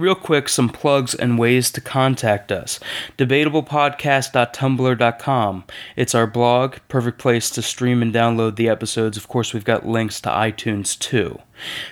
Real quick, some plugs and ways to contact us. DebatablePodcast.tumblr.com. It's our blog, perfect place to stream and download the episodes. Of course, we've got links to iTunes, too.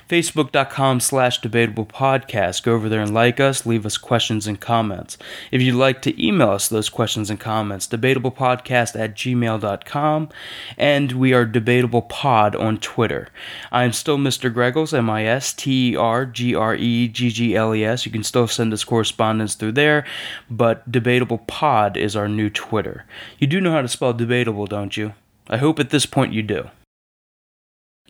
Facebook.com/DebatablePodcast. Go over there and like us. Leave us questions and comments. If you'd like to email us those questions and comments, DebatablePodcast@gmail.com. And we are DebatablePod on Twitter. I'm still Mr. Greggles, MISTERGREGGLES. You can still send us correspondence through there, but Debatable Pod is our new Twitter. You do know how to spell debatable, don't you? I hope at this point you do.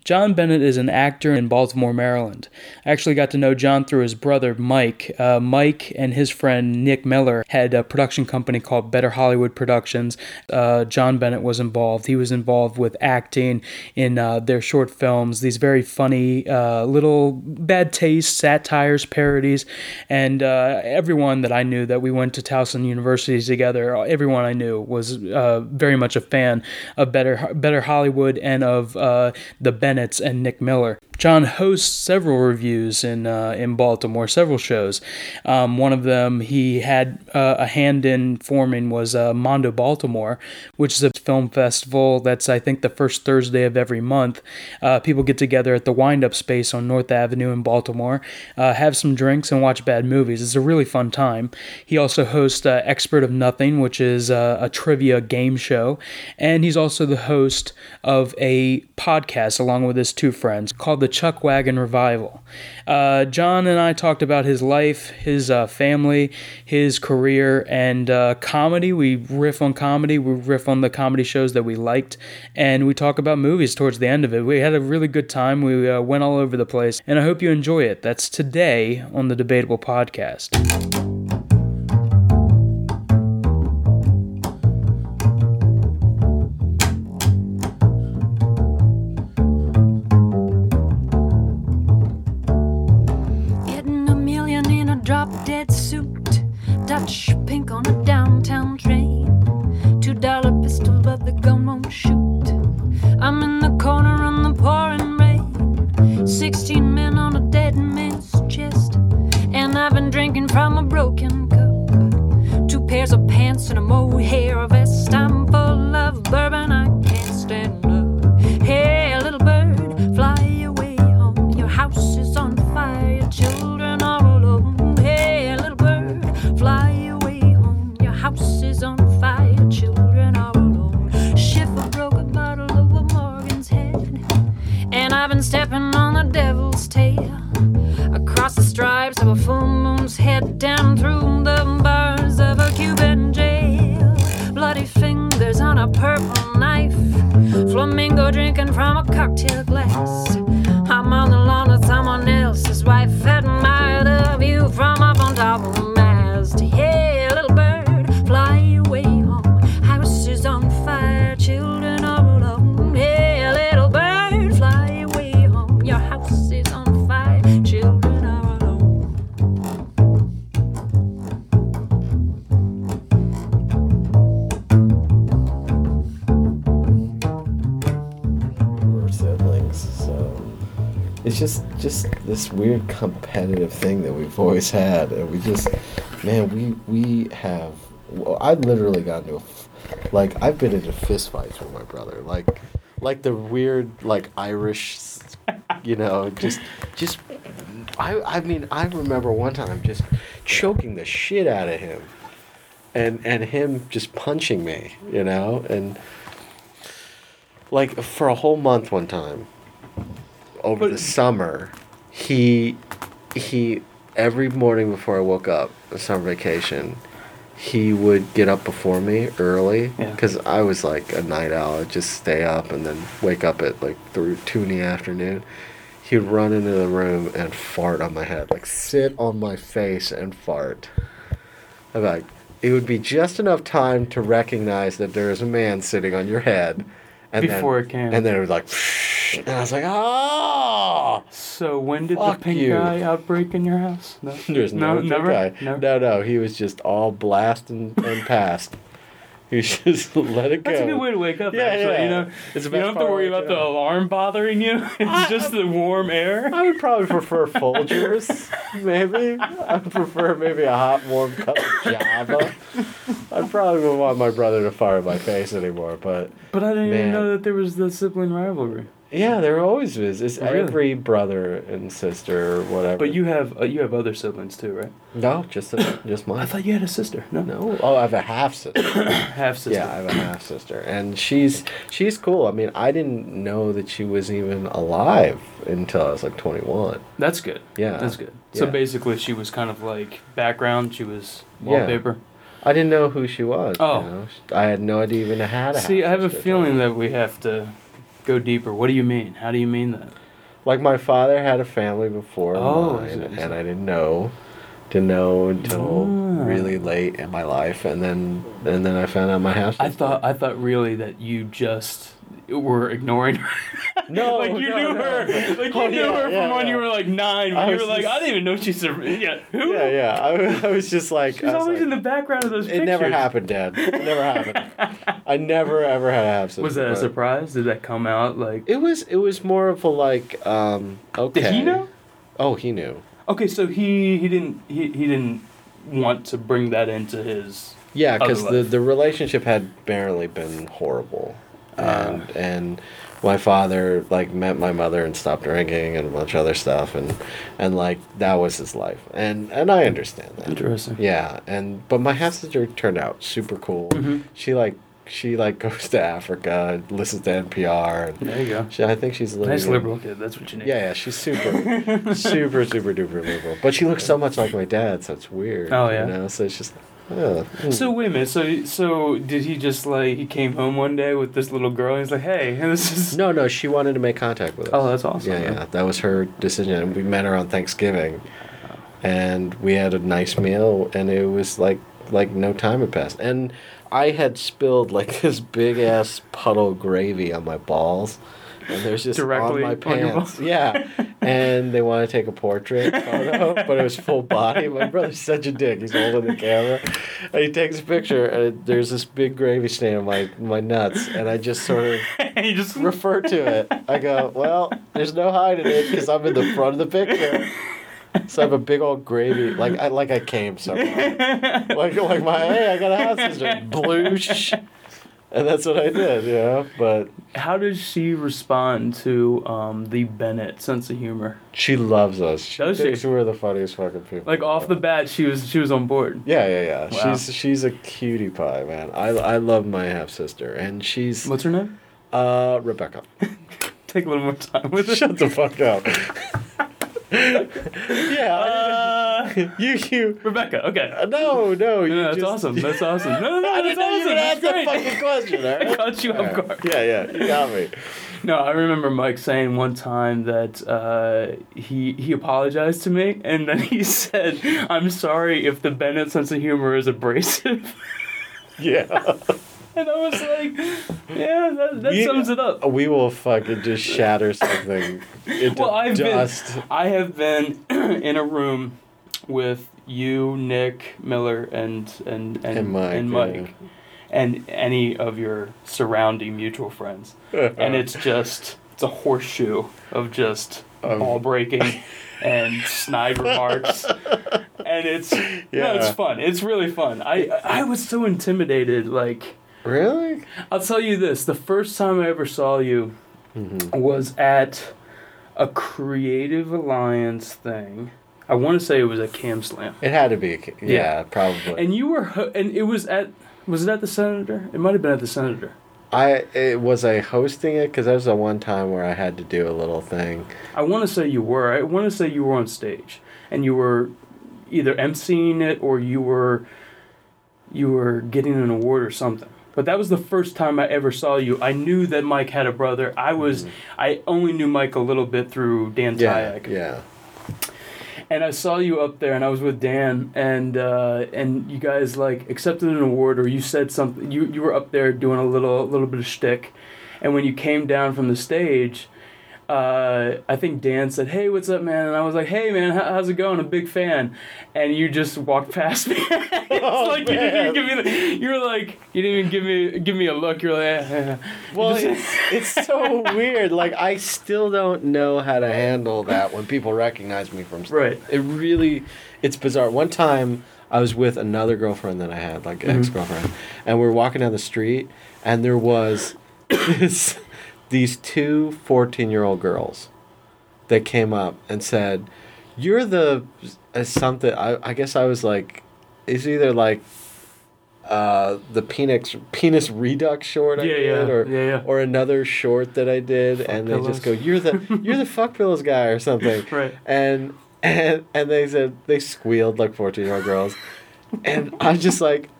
John Bennett is an actor in Baltimore, Maryland. I actually got to know John through his brother, Mike. Mike and his friend, Nick Miller, had a production company called Better Hollywood Productions. John Bennett was involved. He was involved with acting in their short films, these very funny little bad taste satires, parodies. And everyone that I knew that we went to Towson University together, everyone I knew was very much a fan of Better Hollywood and of the Bennetts and Nick Miller. John hosts several reviews in Baltimore, several shows. One of them he had a hand in forming was Mondo Baltimore, which is a film festival that's, I think, the first Thursday of every month. People get together at the Wind-Up Space on North Avenue in Baltimore, have some drinks, and watch bad movies. It's a really fun time. He also hosts Expert of Nothing, which is a trivia game show, and he's also the host of a podcast along with his two friends called the Chuck Wagon Revival. John and I talked about his life, his family, his career, and comedy. We riff on comedy. We riff on the comedy shows that we liked, and we talk about movies towards the end of it. We had a really good time. We went all over the place, and I hope you enjoy it. That's today on the Debatable Podcast. Drop-dead suit, Dutch pink on a downtown train, $2 pistol but the gun won't shoot. I'm in the corner on the pouring rain, 16 men on a dead man's chest, and I've been drinking from a broken cup, 2 pairs of pants and a mohair vest. I'm full of bourbon, I can't stand love. Hey, little bird, fly away home, your house is on fire, your children are alone. Fly away home, your house is on fire, children are alone. Schiffer broke a bottle over Morgan's head, and I've been stepping on the devil's tail, across the stripes of a full moon's head, down through the bars of a Cuban jail. Bloody fingers on a purple knife, flamingo drinking from a cocktail glass. I'm on the lawn with someone else's wife, admire the view from up on top of the mast. Hey, little bird, fly away home, house is on fire, children are alone. Hey, little bird, fly away home, your house is on fire, children are alone. We're siblings, so it's just this weird competitive thing that we've always had, and we just... Man, we have... Well, I've literally gotten into... Like, I've been into fist fights with my brother. Like the weird, like, Irish, you know, just... I mean, I remember one time just choking the shit out of him. And him just punching me, you know? And, like, for a whole month one time, over the summer, he every morning before I woke up, summer vacation, he would get up before me early, because I was like a night owl. I'd just stay up and then wake up at like 2 in the afternoon. He'd run into the room and fart on my head, like sit on my face and fart. I'm like, it would be just enough time to recognize that there is a man sitting on your head. And before then, it came. And then it was like, and I was like, oh! So when did the pink guy outbreak in your house? No, there's no pink guy. Never? No, he was just all blast and past. You just let it go. That's a good way to wake up, actually. Yeah. You know, you don't have to worry about the alarm bothering you. It's just the warm air. I would probably prefer Folgers, maybe. I'd prefer maybe a hot, warm cup of Java. I probably wouldn't want my brother to fire my face anymore, but... But I didn't even know that there was the sibling rivalry. Yeah, there always is. It's every brother and sister or whatever. But you have other siblings too, right? No, just mine. I thought you had a sister. No. Oh, I have a half sister. Yeah, I have a half sister, and she's cool. I mean, I didn't know that she was even alive until I was like 21. That's good. Yeah, that's good. Yeah. So basically, she was kind of like background. She was wallpaper. Yeah. I didn't know who she was. Oh, you know? I had no idea even had a half sister. See, I have a feeling that we have to. Go deeper. What do you mean? How do you mean that? Like my father had a family before mine, and I didn't know until really late in my life, and then I found out my half sister. I thought really that you just were ignoring her. No, like you knew her. Like you knew her from when you were like 9. When you were like, I didn't even know she survived. Yeah, who? Yeah, yeah. I was just like, she's always like, in the background of those pictures. It never happened, Dad. It never happened. I never ever had a half sister. Was that a surprise? Did that come out like? It was more of a like. Okay. Did he know? Oh, he knew. Okay, so he didn't want to bring that into his. Yeah, because the relationship had barely been horrible. And my father like met my mother and stopped drinking and a bunch of other stuff and like that was his life and I understand that. Interesting. Yeah, but my half sister turned out super cool. Mm-hmm. She goes to Africa and listens to NPR. And there you go. I think she's a nice liberal kid. That's what you need. Yeah, she's super, super, super duper liberal. But she looks so much like my dad, so it's weird. Oh yeah. You know, so it's just. So wait a minute. So did he just like he came home one day with this little girl? And he's like, hey, this is. No. She wanted to make contact with us. Oh, that's awesome. Yeah. That was her decision. We met her on Thanksgiving, and we had a nice meal, and it was like no time had passed, and. I had spilled like this big ass puddle of gravy on my balls, and there's just directly on my pants. Yeah, and they want to take a portrait photo, but it was full body. My brother's such a dick; he's holding the camera, and he takes a picture, and there's this big gravy stain on my nuts, and I just sort of refer to it. I go, well, there's no hiding it because I'm in the front of the picture. So I have a big old gravy, like I came somewhere, like my hey, I got a half sister, bloosh, and that's what I did, you know. But how does she respond to the Bennett sense of humor? She loves us. She thinks we're the funniest fucking people. Like off the bat, she was on board. Yeah. Wow. She's a cutie pie, man. I love my half sister, and she's what's her name? Rebecca. Take a little more time with it. Shut the fuck up. Yeah. You Rebecca, okay. No. That's awesome. That's awesome. No, I didn't know you would ask that fucking question, all right? I caught you off guard. Yeah, you got me. No, I remember Mike saying one time that he apologized to me, and then he said, I'm sorry if the Bennett sense of humor is abrasive. Yeah. And I was like, yeah, that sums it up. We will fucking just shatter something into dust. I have been in a room with you, Nick Miller, and Mike. Yeah. And any of your surrounding mutual friends. And it's a horseshoe of just ball breaking and snide remarks. And it's fun. It's really fun. I was so intimidated, like... Really? I'll tell you this. The first time I ever saw you was at a Creative Alliance thing. I want to say it was a Cam Slam. It had to be. Yeah, probably. And you were... And it was at... Was it at the Senator? It might have been at the Senator. Was I hosting it? Because that was the one time where I had to do a little thing. I want to say you were. I want to say you were on stage. And you were either emceeing it or you were getting an award or something. But that was the first time I ever saw you. I knew that Mike had a brother. I only knew Mike a little bit through Dan Tyak. Yeah. And I saw you up there, and I was with Dan, and you guys like accepted an award, or you said something. You were up there doing a little bit of shtick, and when you came down from the stage, I think Dan said, "Hey, what's up, man?" And I was like, "Hey, man, how's it going? I'm a big fan." And you just walked past me. You didn't even give me the, you didn't even give me a look. You're like, well, it's so weird. Like, I still don't know how to handle that when people recognize me from stuff. Right. It really, it's bizarre. One time, I was with another girlfriend that I had, like an ex-girlfriend, and we were walking down the street, and there was these two 14-year-old girls that came up and said, "You're the something." I guess I was like, "It's either like the penis redux short or another short that I did," fuck and pillows. They just go, "You're the fuck pillows guy" or something, right? And they said they squealed like 14-year-old girls, and I'm just like,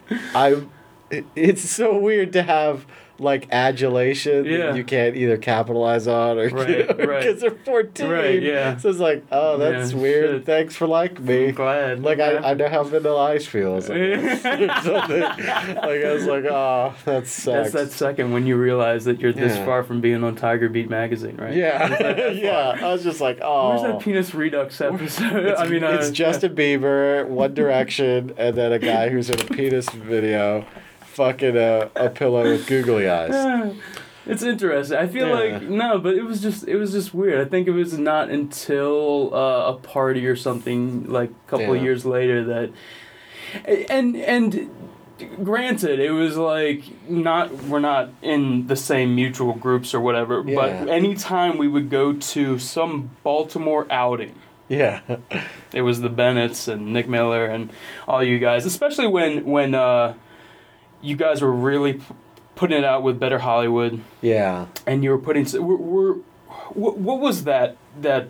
it's so weird to have like adulation that you can't either capitalize on or because they're 14. Right, yeah. So it's like, oh, that's weird. Shit. Thanks for liking me. I'm glad. Like I know how Vanilla Ice feels. I was like, oh, that sucks. That's that second when you realize that you're this far from being on Tiger Beat magazine, right? Yeah. Like, I was just like, oh. Where's that Penis Redux episode? It's Justin Bieber, One Direction, and then a guy who's in a penis video. Fucking a pillow with googly eyes. Yeah, it's interesting. I feel like no, but it was just weird. I think it was not until a party or something like a couple of years later that, and granted, it was like we're not in the same mutual groups or whatever. Yeah. But anytime we would go to some Baltimore outing. Yeah. It was the Bennetts and Nick Miller and all you guys, especially when you guys were really putting it out with Better Hollywood. Yeah. And you were putting... What was that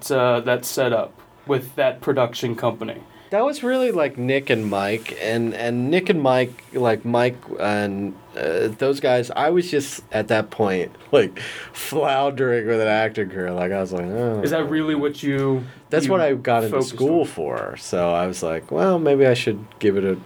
setup with that production company? That was really like Nick and Mike. And Nick and Mike, like Mike and those guys, I was just at that point like floundering with an acting career. Like I was like, oh. Is that really what you... That's what I got into school for. So I was like, well, maybe I should give it a...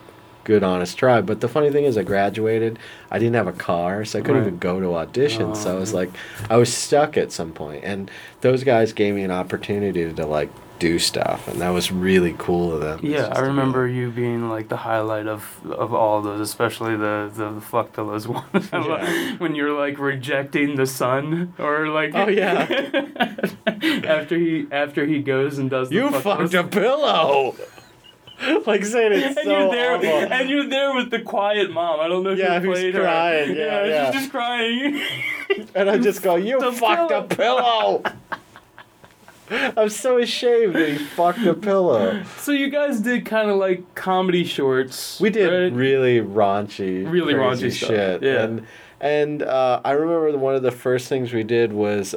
good honest try. But the funny thing is I graduated, I didn't have a car, so I couldn't even go to auditions. So I was like, I was stuck at some point, and those guys gave me an opportunity to like do stuff, and that was really cool of them. Yeah, I remember you being like the highlight of all those, especially the fuck pillows one. When you're like rejecting the sun or like after he goes and does you the fucked a pillow. Like saying it's and so you're there, awful. And you're there with the quiet mom. I don't know if you played her. Crying. Yeah. She's just crying. And I just go, you fucked a pillow. I'm so ashamed that you fucked a pillow. So you guys did kind of like comedy shorts. We did really raunchy, crazy stuff. Shit. Yeah. And I remember one of the first things we did was...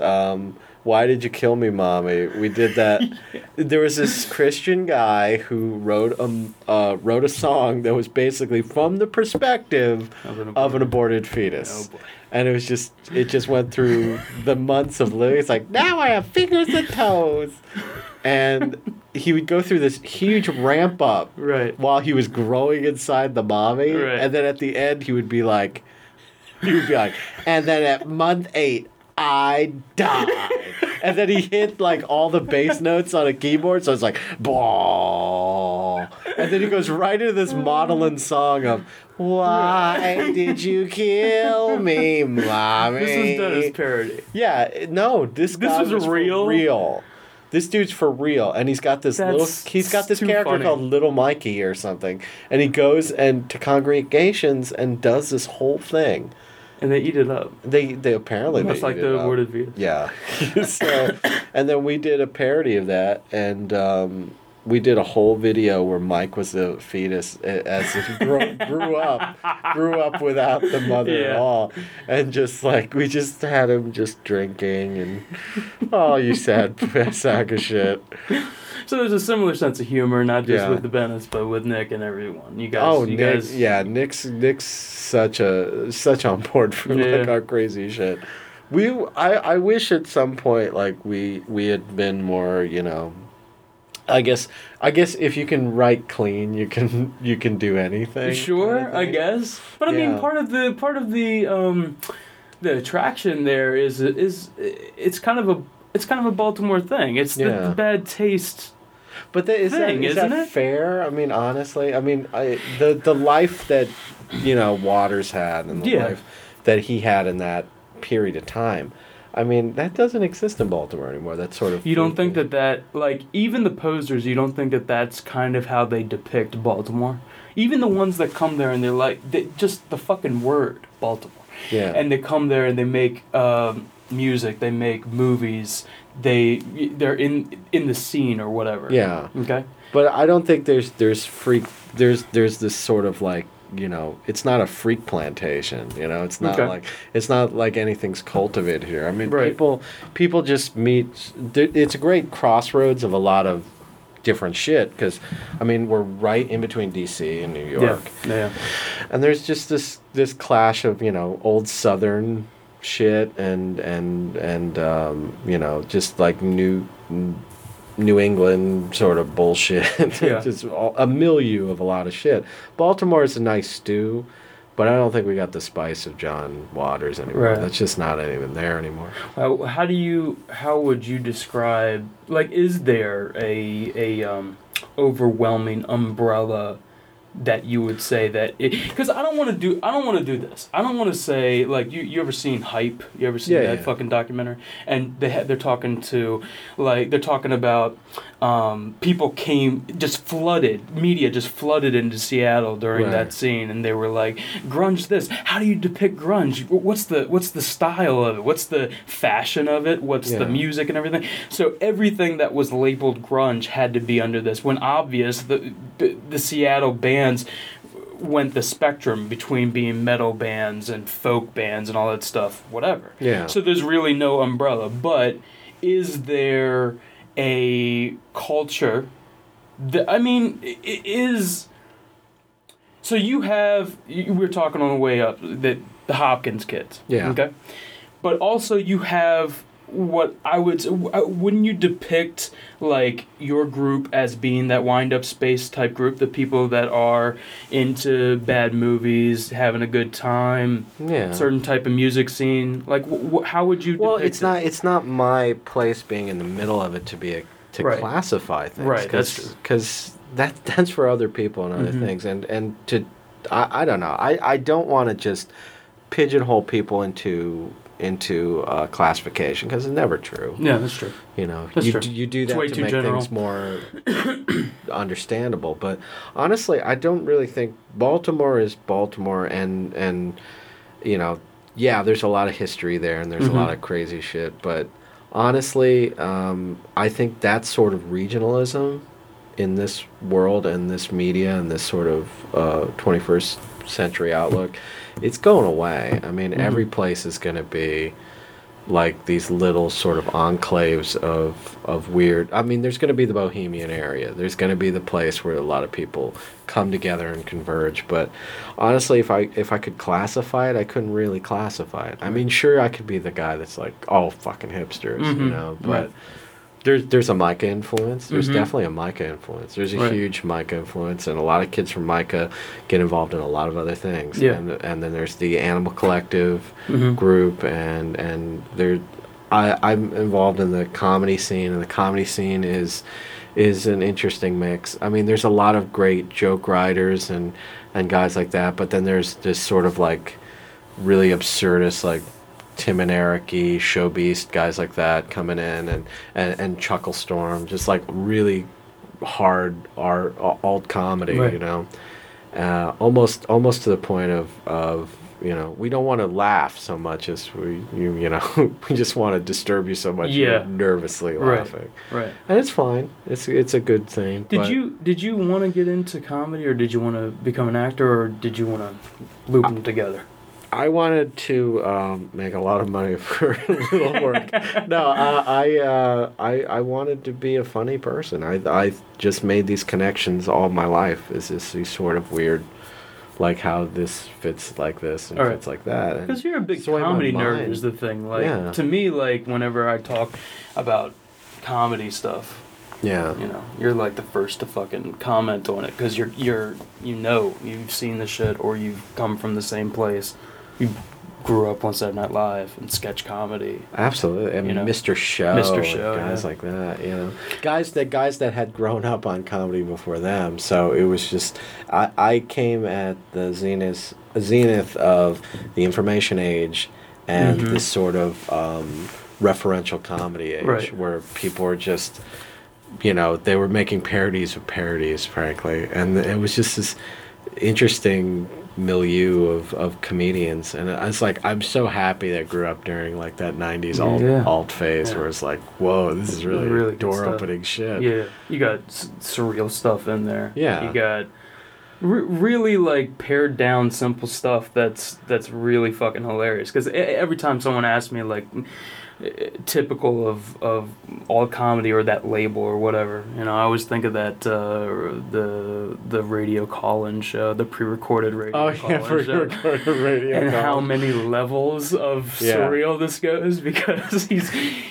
Why Did You Kill Me, Mommy? We did that. There was this Christian guy who wrote a song that was basically from the perspective of an aborted fetus. Oh boy. And it just went through the months of living. It's like, now I have fingers and toes. And he would go through this huge ramp up while he was growing inside the mommy. Right. And then at the end, he would be like, and then at month 8, I died. And then he hit like all the bass notes on a keyboard, so it's like blah. And then he goes right into this maudlin song of "Why did you kill me, mommy?" This was done as parody. Yeah, no, this was real. This dude's for real, and he's got this character called Little Mikey or something, and he goes and to congregations and does this whole thing. And they eat it up. They apparently do. It's like the aborted fetus. Yeah. So, and then we did a parody of that, and we did a whole video where Mike was the fetus as he grew up without the mother at all, and just like we just had him just drinking and you sad sack of shit. So there's a similar sense of humor, not just with the Bennetts, but with Nick and everyone. You guys, Nick's such on board for like our crazy shit. I wish at some point like we had been more, you know. I guess if you can write clean, you can do anything. Sure, kind of I guess. But I mean, part of the attraction there is it's kind of a it's kind of a Baltimore thing. It's the bad taste. But that, is that fair? I mean, honestly, I mean, the life that, you know, Waters had and the life that he had in that period of time, I mean, that doesn't exist in Baltimore anymore. That sort of... You don't think that, like, even the posters, you don't think that that's kind of how they depict Baltimore? Even the ones that come there and they're like, just the fucking word, Baltimore. Yeah. And they come there and they make music, they make movies, they're in the scene or whatever. Yeah. Okay? But I don't think there's this sort of, like, you know, it's not a freak plantation, you know, it's not like anything's cultivated here. I mean, people just meet, it's a great crossroads of a lot of different shit, because, I mean, we're right in between D.C. and New York. Yeah. And there's just this clash of, you know, old Southern shit and you know, just like New England sort of bullshit. Yeah. Just a milieu of a lot of shit. Baltimore is a nice stew, but I don't think we got the spice of John Waters anymore. Right. That's just not even there anymore. How would you describe, like, is there a overwhelming umbrella that you would say that, because I don't want to do this. I don't want to say, like, you ever seen Hype? You ever seen that fucking documentary? And they're talking about people media just flooded into Seattle during that scene, and they were like, grunge this. How do you depict grunge? What's the style of it? What's the fashion of it? What's the music and everything? So everything that was labeled grunge had to be under this, when obvious the Seattle band went the spectrum between being metal bands and folk bands and all that stuff, whatever. Yeah. So there's really no umbrella. But is there a culture that, I mean, is... So you have... We're talking on the way up, the Hopkins kids. Yeah. Okay? But also you have... What I would say, wouldn't you depict, like, your group as being that wind up space type group, the people that are into bad movies, having a good time, certain type of music scene? Like, how would you? Well, it's not my place being in the middle of it to classify things, right? Because that's for other people and other things, and to I don't know, I don't want to just pigeonhole people into classification, because it's never true. Yeah, that's true. You know, you do that to make things more understandable. But honestly, I don't really think Baltimore is Baltimore, and you know, there's a lot of history there, and there's a lot of crazy shit. But honestly, I think that sort of regionalism in this world and this media and this sort of 21st century outlook, it's going away. I mean, every place is going to be like these little sort of enclaves of weird. I mean, there's going to be the Bohemian area. There's going to be the place where a lot of people come together and converge. But honestly, if I could classify it, I couldn't really classify it. I mean, sure, I could be the guy that's like, oh, fucking hipsters, you know, but... There's a MICA influence. There's definitely a MICA influence. There's a huge MICA influence, and a lot of kids from MICA get involved in a lot of other things. Yeah. And then there's the Animal Collective group, and I'm involved in the comedy scene, and the comedy scene is an interesting mix. I mean, there's a lot of great joke writers and guys like that, but then there's this sort of, like, really absurdist, like, Tim and Eric-y, Show Beast, guys like that coming in, and Chuckle Storm, just like really hard alt comedy, you know, almost to the point of you know, we don't want to laugh so much as we we just want to disturb you so much you're nervously laughing, right? And it's fine. It's a good thing. Did you want to get into comedy, or did you want to become an actor, or did you want to loop them together? I wanted to make a lot of money for little work. No, I wanted to be a funny person. I just made these connections all my life. It's just these sort of weird, like, how this fits like this and fits like that. Because you're a big comedy nerd is the thing. Like, to me, like, whenever I talk about comedy stuff, you know, you're like the first to fucking comment on it, because you've seen the shit, or you've come from the same place. You grew up on Saturday Night Live and sketch comedy. Absolutely. And Mr. Show. Guys like that, Guys that had grown up on comedy before them. So it was just, I came at the zenith of the information age and this sort of referential comedy age where people are just, they were making parodies of parodies, frankly. And it was just this interesting milieu of comedians, and it's like I'm so happy that I grew up during like that 90s alt phase where it's like, whoa, this is really door opening shit. Yeah, you got surreal stuff in there. Yeah, you got really like pared down simple stuff that's really fucking hilarious, because every time someone asks me like typical of all comedy or that label or whatever, I always think of that the radio call-in show, the pre-recorded radio call-in pre-recorded radio and call-in. How many levels of surreal this goes, because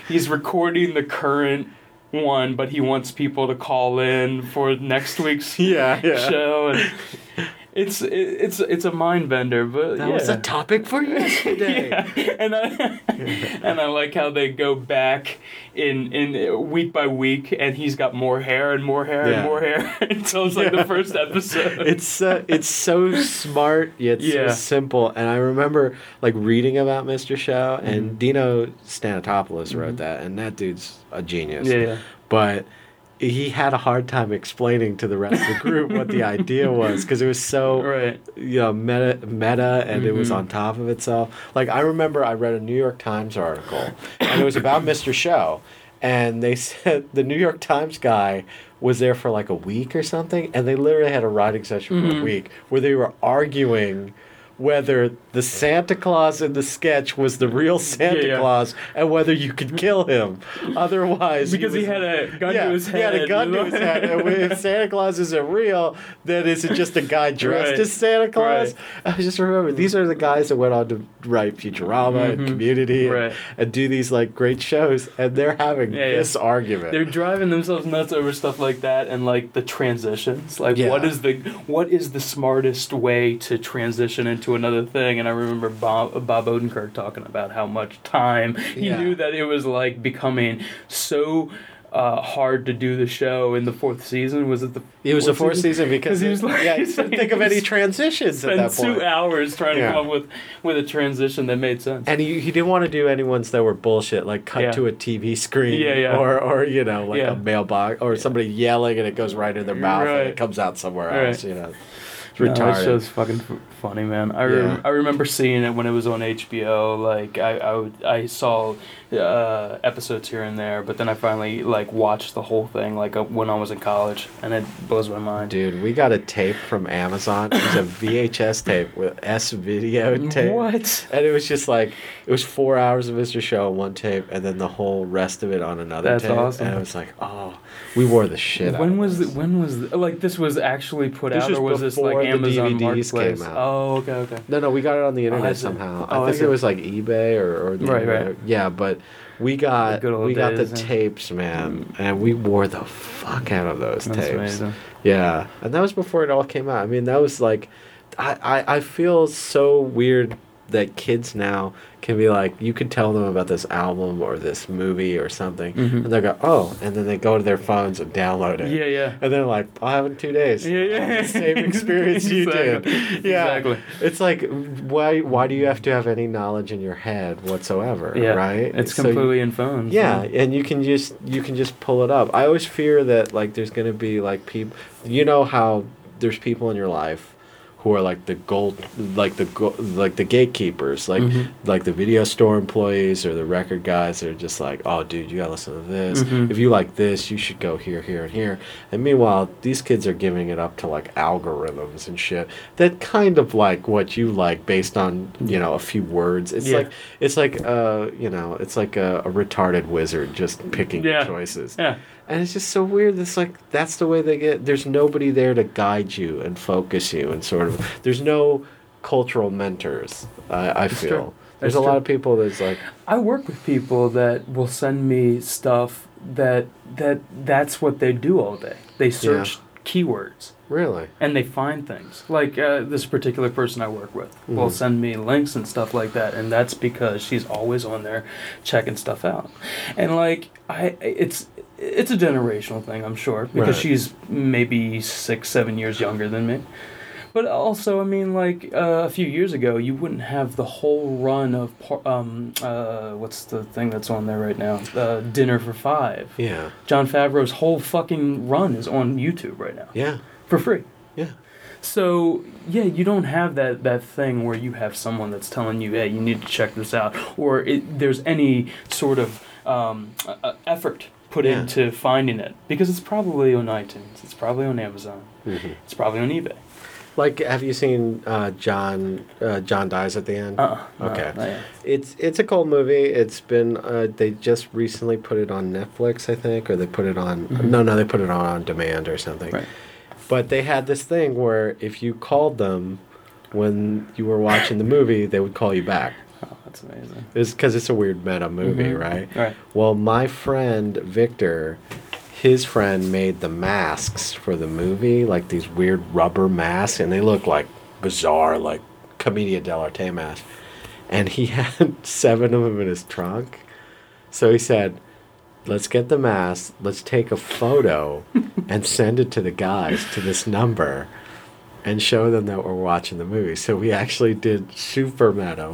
he's recording the current one, but he wants people to call in for next week's show, and It's a mind bender, but that was a topic for yesterday. And I like how they go back in week by week, and he's got more hair and more hair and more hair until it's like the first episode. It's so smart yet so simple. And I remember like reading about Mr. Show, and Dino Stanotopoulos wrote that, and that dude's a genius. Yeah. But he had a hard time explaining to the rest of the group what the idea was, because it was so meta and it was on top of itself. Like, I remember I read a New York Times article, and it was about Mr. Show, and they said the New York Times guy was there for like a week or something, and they literally had a writing session for a week where they were arguing whether the Santa Claus in the sketch was the real Santa Claus, and whether you could kill him. Otherwise, because he had a gun to his head. He had a gun to his head. And if Santa Claus isn't real, then is it just a guy dressed as Santa Claus? I just remember, these are the guys that went on to write Futurama and Community and do these like great shows, and they're having this argument. They're driving themselves nuts over stuff like that, and like the transitions. Like, what is the smartest way to transition into another thing? And I remember Bob Odenkirk talking about how much time he knew that it was like becoming so hard to do the show in the fourth season. It was the fourth season because he was like, he couldn't think of any transitions at that point. Spent 2 hours trying to come up with a transition that made sense. And he didn't want to do any ones that were bullshit, like cut to a TV screen or like a mailbox or somebody yelling and it goes right in their mouth and it comes out somewhere else, That show's fucking funny, man. I remember seeing it when it was on HBO. Like, I saw episodes here and there, but then I finally like watched the whole thing like when I was in college, and it blows my mind. Dude, we got a tape from Amazon. It was a VHS tape with S-video tape. What? And it was just like, it was 4 hours of Mr. Show on one tape, and then the whole rest of it on another tape. That's awesome. And I was like, we wore the shit out of this. When was like, this was actually put out, or was this like Amazon DVDs came out? Oh, okay. No, we got it on the internet somehow. I think it was like eBay or the right. Yeah, but we got the tapes, man, and we wore the fuck out of those tapes. Amazing. Yeah, and that was before it all came out. I mean, that was like, I feel so weird that kids now can be like, you can tell them about this album or this movie or something, and they go, and then they go to their phones and download it. Yeah. And they're like, I'll have it in 2 days. Yeah. The same experience you did. Yeah. Exactly. It's like, why do you have to have any knowledge in your head whatsoever? Yeah. Right. It's completely in phones. Yeah. And you can just pull it up. I always fear that like there's gonna be like people. You know how there's people in your life who are like the the gatekeepers, like the video store employees or the record guys that are just like, oh, dude, you gotta listen to this. If you like this, you should go here, here, and here. And meanwhile, these kids are giving it up to like algorithms and shit that kind of like what you like based on a few words. It's like it's like a retarded wizard just picking choices. Yeah. And it's just so weird. It's like, that's the way they get. There's nobody there to guide you and focus you and sort of. There's no cultural mentors, I feel. There's a lot of people that's like. I work with people that will send me stuff that's what they do all day. They search keywords. Really? And they find things. Like this particular person I work with will send me links and stuff like that, and that's because she's always on there checking stuff out. And like it's a generational thing, I'm sure, because she's maybe 6-7 years younger than me. But also, I mean, like, a few years ago, you wouldn't have the whole run of, what's the thing that's on there right now? Dinner for Five. Yeah. Jon Favreau's whole fucking run is on YouTube right now. Yeah. For free. Yeah. So, yeah, you don't have that thing where you have someone that's telling you, hey, you need to check this out, or there's any sort of effort put into finding it, because it's probably on iTunes, it's probably on Amazon, it's probably on eBay. Like, have you seen John Dies at the End? Okay. No, it's a cool movie. It's been they just recently put it on Netflix, I think, or they put it on they put it on demand or something. Right. But they had this thing where if you called them when you were watching the movie, they would call you back. Oh, that's amazing. It's 'cause it's a weird meta movie, right? Right. Well, my friend Victor, his friend made the masks for the movie, like these weird rubber masks, and they look like bizarre, like Commedia dell'arte masks. And he had 7 of them in his trunk. So he said, let's get the masks, let's take a photo, and send it to the guys, to this number, and show them that we're watching the movie. So we actually did super meta.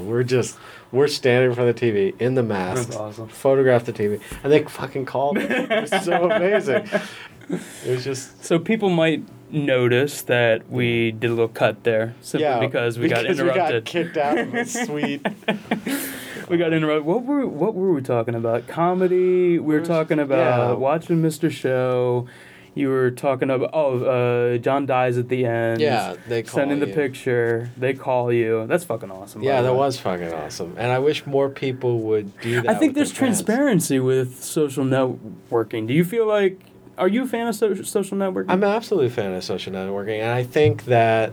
We're standing in front of the TV in the mask. That's awesome. Photograph the TV, and they fucking called me. It was so amazing. It was just so people might notice that we did a little cut there simply because got interrupted. We got kicked out of the suite. We got interrupted. What were we talking about? Comedy. We were talking about watching Mr. Show. You were talking about John Dies at the End. Yeah, they call sending you. The picture. They call you. That's fucking awesome. Yeah, that was fucking awesome. And I wish more people would do that. I think there's transparency with social networking. Do you feel like? Are you a fan of social networking? I'm absolutely a fan of social networking, and I think that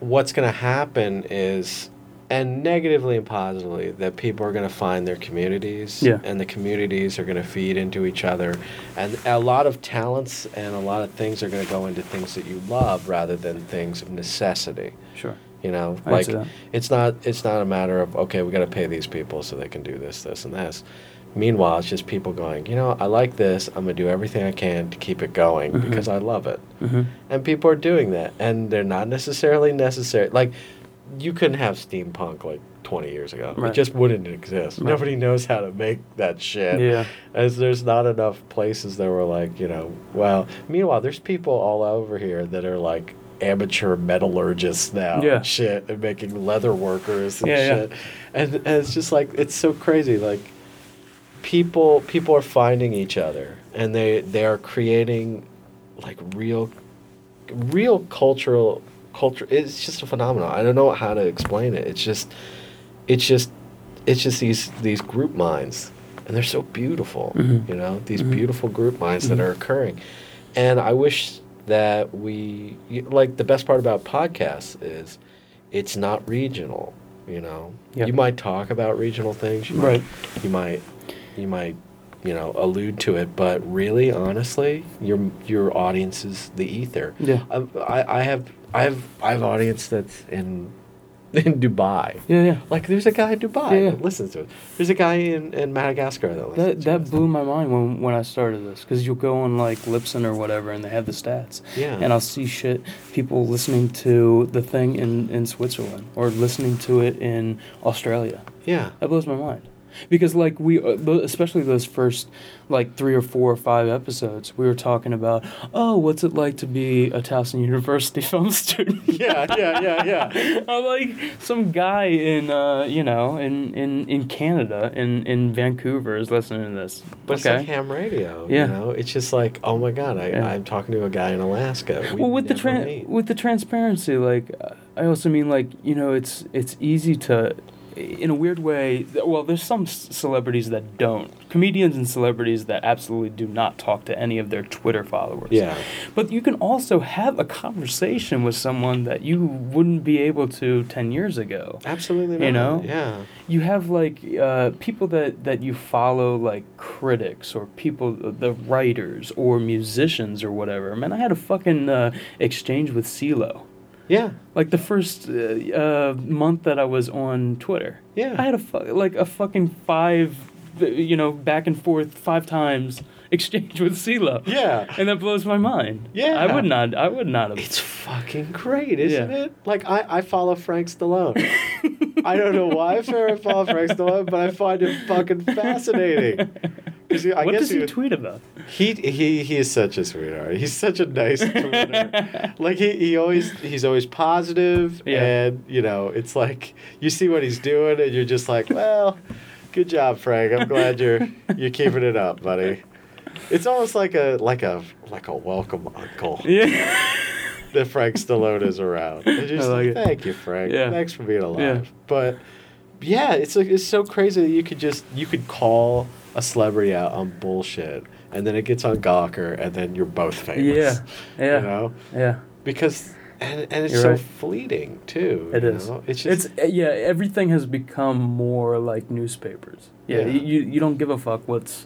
what's going to happen is, and negatively and positively, that people are going to find their communities, and the communities are going to feed into each other. And a lot of talents and a lot of things are going to go into things that you love rather than things of necessity. Sure. You know, like it's not a matter of, okay, we got to pay these people so they can do this, this, and this. Meanwhile, it's just people going, you know, I like this. I'm going to do everything I can to keep it going because I love it. And people are doing that, and they're not necessarily necessary. Like, you couldn't have steampunk like 20 years ago. Right. It just wouldn't exist. Right. Nobody knows how to make that shit. Yeah. As there's not enough places that were like, you know, well, meanwhile, there's people all over here that are like amateur metallurgists now and shit, and making leather workers and shit. And it's just like, it's so crazy. Like, people are finding each other, and they are creating like real culture. It's just a phenomenon. I don't know how to explain it. It's just these group minds, and they're so beautiful. You know, these beautiful group minds that are occurring. And I wish that we, like, the best part about podcasts is it's not regional. You know, you might talk about regional things. You might you know, allude to it, but really, honestly, your audience is the ether. Yeah. I have audience that's in Dubai. Yeah, yeah. Like, there's a guy in Dubai that listens to it. There's a guy in Madagascar that listens to it. That blew my mind when I started this, because you'll go on, like, Libsyn or whatever, and they have the stats. Yeah. And I'll see shit, people listening to the thing in Switzerland, or listening to it in Australia. Yeah. That blows my mind. Because, like, we, especially those first, like, 3 or 4 or 5 episodes, we were talking about, oh, what's it like to be a Towson University film student? Yeah. I'm like, some guy in, you know, in Canada, in Vancouver is listening to this. But it's like ham radio, you know? It's just like, oh, my God, I'm talking to a guy in Alaska. Well, with the transparency, like, I also mean, like, you know, it's easy to in a weird way, well, there's some celebrities that don't. Comedians and celebrities that absolutely do not talk to any of their Twitter followers. Yeah. But you can also have a conversation with someone that you wouldn't be able to 10 years ago. Absolutely not. You know? Yeah. You have, like, people that you follow, like, critics or people, the writers or musicians or whatever. Man, I had a fucking exchange with CeeLo. Yeah. Like the first month that I was on Twitter. Yeah. I had a fucking back and forth 5 times exchange with CeeLo. Yeah. And that blows my mind. Yeah. I would not have. It's fucking great, isn't it? Like, I follow Frank Stallone. I don't know why I follow Frank Stallone, but I find him fucking fascinating. What does he tweet about? He is such a sweetheart. He's such a nice tweeter. Like he's always positive, and it's like you see what he's doing, and you're just like, well, good job, Frank. I'm glad you're keeping it up, buddy. It's almost like a welcome uncle. Yeah. That Frank Stallone is around. Just, thank you, Frank. Yeah. Thanks for being alive. Yeah. But yeah, it's so crazy that you could call a celebrity out on bullshit, and then it gets on Gawker, and then you're both famous. Yeah. Yeah. Because and it's so fleeting too. It is. It's everything has become more like newspapers. Yeah. You don't give a fuck what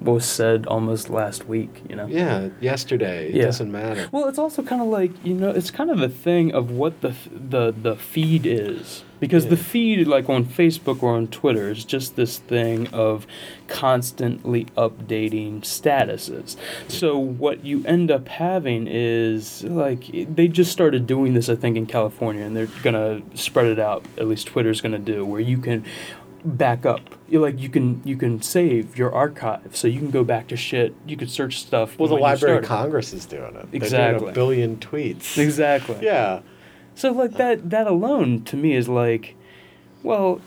was said almost last week, Yeah, yesterday. It doesn't matter. Well, it's also kind of like, it's kind of a thing of what the feed is. Because the feed, like on Facebook or on Twitter, is just this thing of constantly updating statuses. So what you end up having is, like, they just started doing this, I think, in California, and they're going to spread it out, at least Twitter's going to do, where you can back up. You can save your archive, so you can go back to shit. You could search stuff. Well, the Library of Congress is doing it. Exactly. They're doing 1 billion tweets. Exactly. Yeah. So like that alone to me is like, well,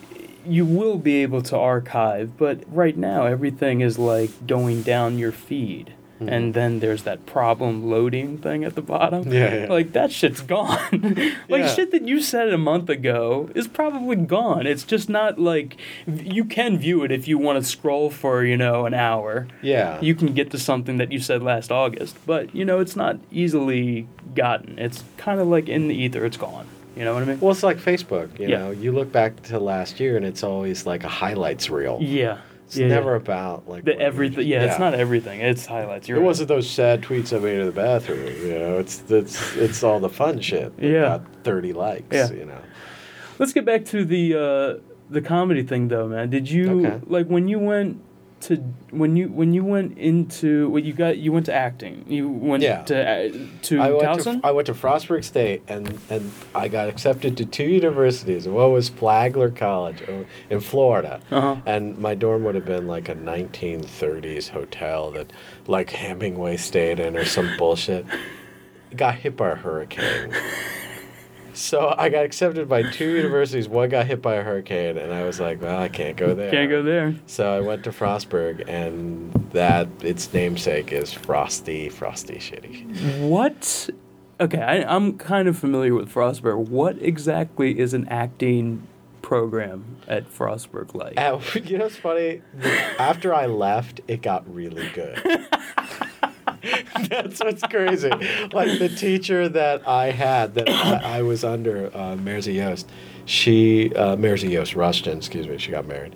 you will be able to archive, but right now everything is like going down your feed. And then there's that problem loading thing at the bottom. Yeah. Like, that shit's gone. Shit that you said a month ago is probably gone. It's just not like... You can view it if you want to scroll for, an hour. Yeah. You can get to something that you said last August. But, it's not easily gotten. It's kind of like in the ether, it's gone. You know what I mean? Well, it's like Facebook, you know. You look back to last year, and it's always like a highlights reel. Yeah. It's never about, like... the everything. Yeah, it's not everything. It's highlights. It wasn't those sad tweets I made in the bathroom, It's all the fun shit. Yeah. Got 30 likes, Let's get back to the comedy thing, though, man. Did you... Okay. Like, when you went to acting. You went to Towson? I went to Frostburg State, and I got accepted to 2 universities. One was Flagler College in Florida, and my dorm would have been like a 1930s hotel that like Hemingway stayed in or some bullshit. Got hit by a hurricane. So I got accepted by 2 universities. One got hit by a hurricane, and I was like, well, I can't go there. Can't go there. So I went to Frostburg, and that its namesake is Frosty Shitty. What? Okay, I'm kind of familiar with Frostburg. What exactly is an acting program at Frostburg like? It's funny? After I left, it got really good. That's what's crazy. Like, the teacher that I had, that I was under, Marzia Yost, Rushton, excuse me, she got married.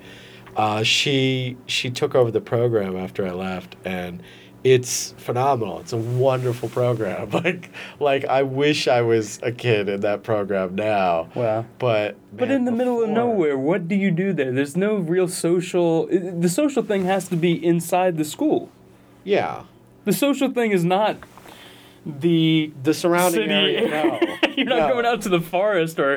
She took over the program after I left, and it's phenomenal. It's a wonderful program. Like I wish I was a kid in that program now. Wow. But in the middle of nowhere, what do you do there? There's no real social... The social thing has to be inside the school. Yeah. The social thing is not the surrounding city area. No. You're not going out to the forest or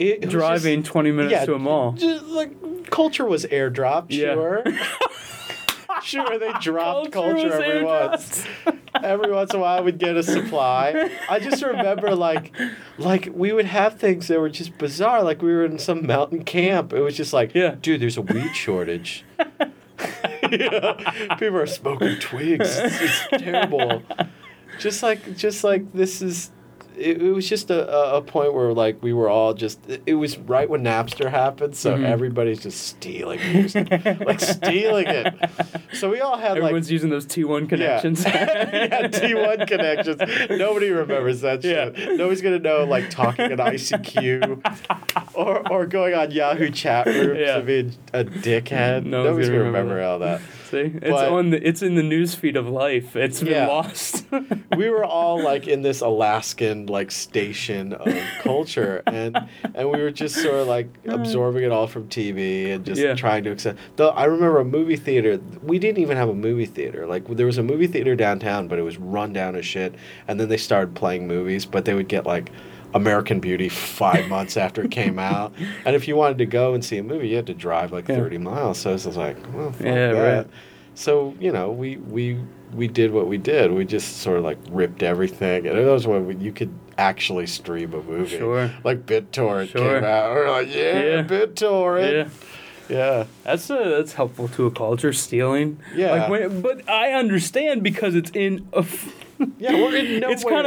driving just 20 minutes to a mall. Just, like, culture was airdropped, sure. Sure, they dropped culture every once. Every once in a while, we'd get a supply. I just remember, like we would have things that were just bizarre. Like, we were in some mountain camp. It was just like, dude, there's a weed shortage. People are smoking twigs. It's terrible. Just like this is it was just a point where, like, we were all just... It was right when Napster happened, so everybody's just stealing music. Like, stealing it. So we all had, Everyone's using those T1 connections. Yeah, yeah, T1 connections. Nobody remembers that shit. Yeah. Nobody's going to know, like, talking at ICQ or going on Yahoo chat rooms and being a dickhead. No, nobody's going to remember all that. See? But it's in the newsfeed of life. It's been lost. We were all, like, in this Alaskan, like, station of culture, and we were just sort of like absorbing it all from TV and just trying to accept. Though I remember a movie theater, we didn't even have a movie theater. Like, there was a movie theater downtown, but it was run down as shit. And then they started playing movies, but they would get like American Beauty 5 months after it came out. And if you wanted to go and see a movie, you had to drive like 30 miles. So it was like, well, fuck that. Right. So, you know, we did what we did. We just sort of like ripped everything. And it was when you could actually stream a movie. Sure. Like BitTorrent came out. We were like, BitTorrent. Yeah. That's helpful to a culture, stealing. Yeah. Like but I understand because it's in a... we're in no it's kind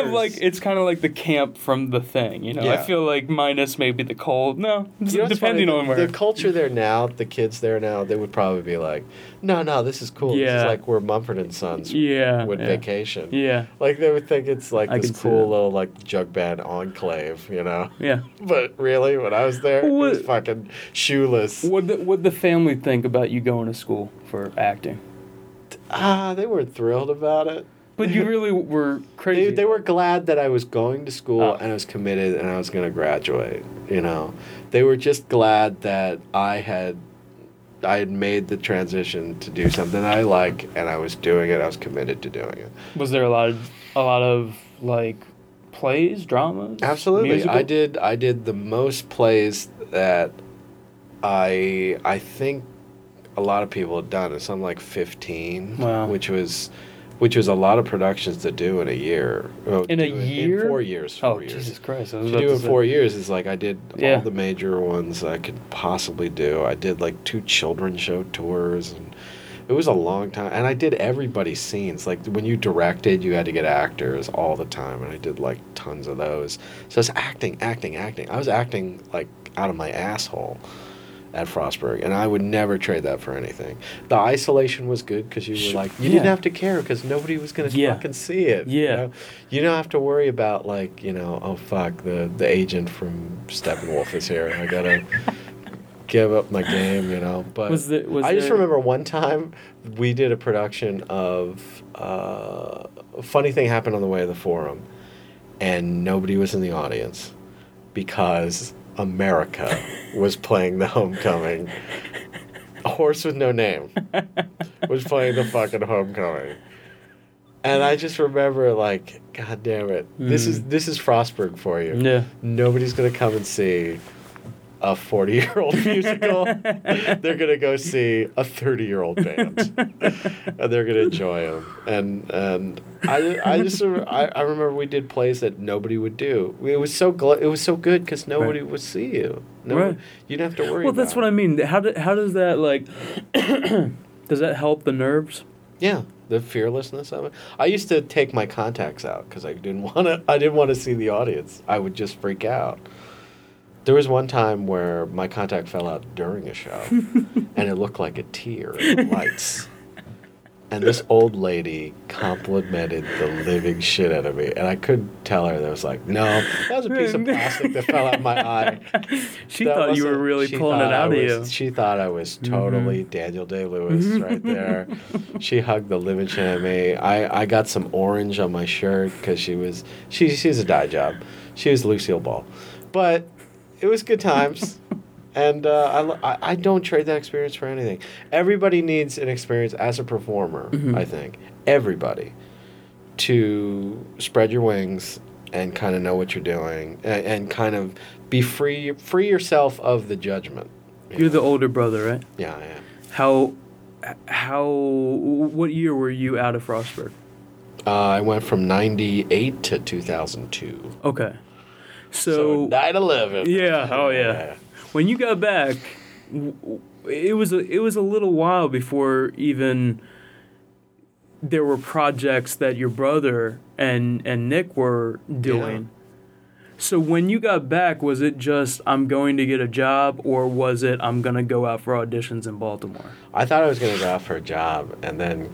of like the camp from The Thing, you know. Yeah. I feel like minus maybe the cold. No, you know, depending on where the culture there now, the kids there now, they would probably be like, "No, this is cool. This is like where Mumford and Sons would vacation." Yeah, like they would think it's like this cool little like jug band enclave, you know. Yeah, but really, when I was there, it was fucking shoeless. Would the family think about you going to school for acting? They weren't thrilled about it. But you really were crazy. They were glad that I was going to school and I was committed and I was going to graduate, you know. They were just glad that I had made the transition to do something I like and I was doing it. I was committed to doing it. Was there a lot of like plays, dramas? Absolutely. Musical? I did the most plays that I think a lot of people had done. It's something like 15, which was a lot of productions to do in a year. In 4 years. Jesus Christ. To do in 4 years is like I did all the major ones I could possibly do. I did like 2 children's show tours. And it was a long time. And I did everybody's scenes. Like when you directed, you had to get actors all the time. And I did like tons of those. So it's acting. I was acting like out of my asshole at Frostburg, and I would never trade that for anything. The isolation was good because you were like, you didn't have to care because nobody was going to fucking see it. Yeah. You know? You don't have to worry about like, you know, oh fuck, the agent from Steppenwolf is here. I gotta give up my game, you know. But I just remember one time we did a production of a funny thing happened on the way to the forum, and nobody was in the audience because America was playing the homecoming. A horse with no name was playing the fucking homecoming. And I just remember like, God damn it. This is Frostburg for you. Yeah. Nobody's gonna come and see a 40-year-old musical. They're gonna go see a 30-year-old band. And they're gonna enjoy them. And I remember we did plays that nobody would do. It was so good because nobody would see you. You'd have to worry. Well, that's what I mean. How does that like? Does that help the nerves? Yeah, the fearlessness of it. I used to take my contacts out because I didn't want to see the audience. I would just freak out. There was one time where my contact fell out during a show, and it looked like a tear in the lights. And this old lady complimented the living shit out of me, and I couldn't tell her. That was like, no, that was a piece of plastic that fell out of my eye. She thought you were really pulling it out of you. She thought I was totally Daniel Day-Lewis right there. She hugged the living shit out of me. I got some orange on my shirt because she's a dye job. She was Lucille Ball, but it was good times. And I don't trade that experience for anything. Everybody needs an experience as a performer, I think. Everybody. To spread your wings and kind of know what you're doing and kind of be free yourself of the judgment. You're the older brother, right? Yeah, I am. What year were you out of Frostburg? I went from 98 to 2002. Okay. So 9/11. Yeah, oh yeah. When you got back, it was a little while before even there were projects that your brother and Nick were doing. So when you got back, was it just, I'm going to get a job, or was it, I'm going to go out for auditions in Baltimore? I thought I was going to go out for a job and then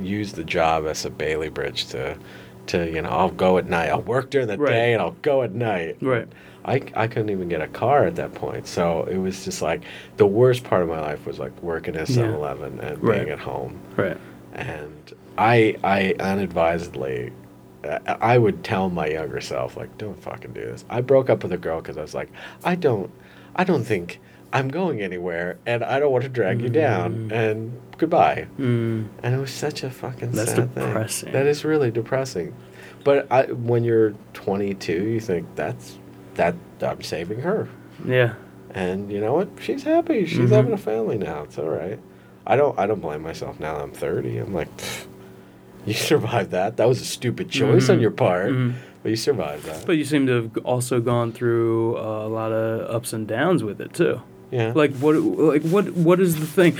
use the job as a Bailey Bridge to I'll go at night. I'll work during the day and I'll go at night. Right. I couldn't even get a car at that point. So it was just like the worst part of my life was like working at 7-Eleven and being at home. Right. And I unadvisedly, I would tell my younger self, like, don't fucking do this. I broke up with a girl because I was like, I don't think I'm going anywhere, and I don't want to drag you down, and goodbye. And it was such a fucking sad thing. That's depressing. That is really depressing. But when you're 22, you think, I'm saving her. Yeah. And you know what? She's happy. She's having a family now. It's all right. I don't blame myself now that I'm 30. I'm like, you survived that. That was a stupid choice on your part, but you survived that. But you seem to have also gone through a lot of ups and downs with it too. Yeah. What is the thing?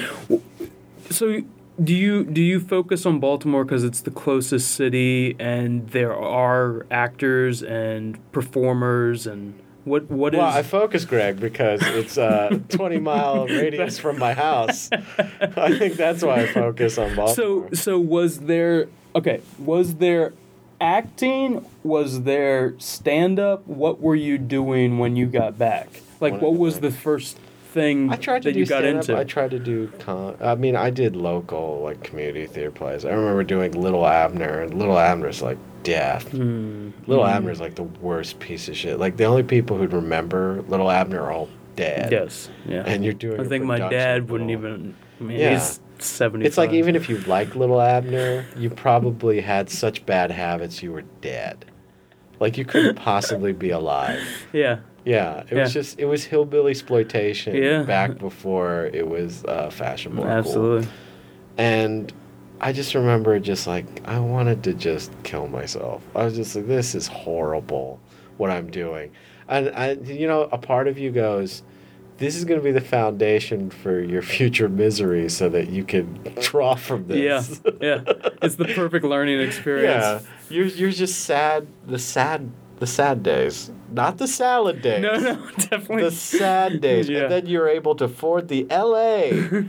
So do you focus on Baltimore because it's the closest city and there are actors and performers and what is? Well, I focus, Greg, because it's a 20-mile radius from my house. I think that's why I focus on Baltimore. So was there acting? Was there stand-up? What were you doing when you got back? Like, what was the first thing that you got into? I tried to do I did local, like, community theater plays. I remember doing Little Abner, and Little Abner's, like, death. Little Abner's, like, the worst piece of shit. Like, the only people who'd remember Little Abner are all dead. Yes, yeah. And you're doing I think my dad wouldn't even... I mean, he's 75. It's like, even if you like Little Abner, you probably had such bad habits you were dead. Like, you couldn't possibly be alive. Yeah. Yeah, it was hillbilly exploitation back before it was fashionable. Absolutely. Cool. And I just remember I wanted to just kill myself. I was just like, this is horrible what I'm doing. And a part of you goes, this is going to be the foundation for your future misery so that you can draw from this. Yeah, yeah. It's the perfect learning experience. Yeah. You're just sad, the sad days. Not the salad days. No, definitely. The sad days. Yeah. And then you're able to afford the L.A. And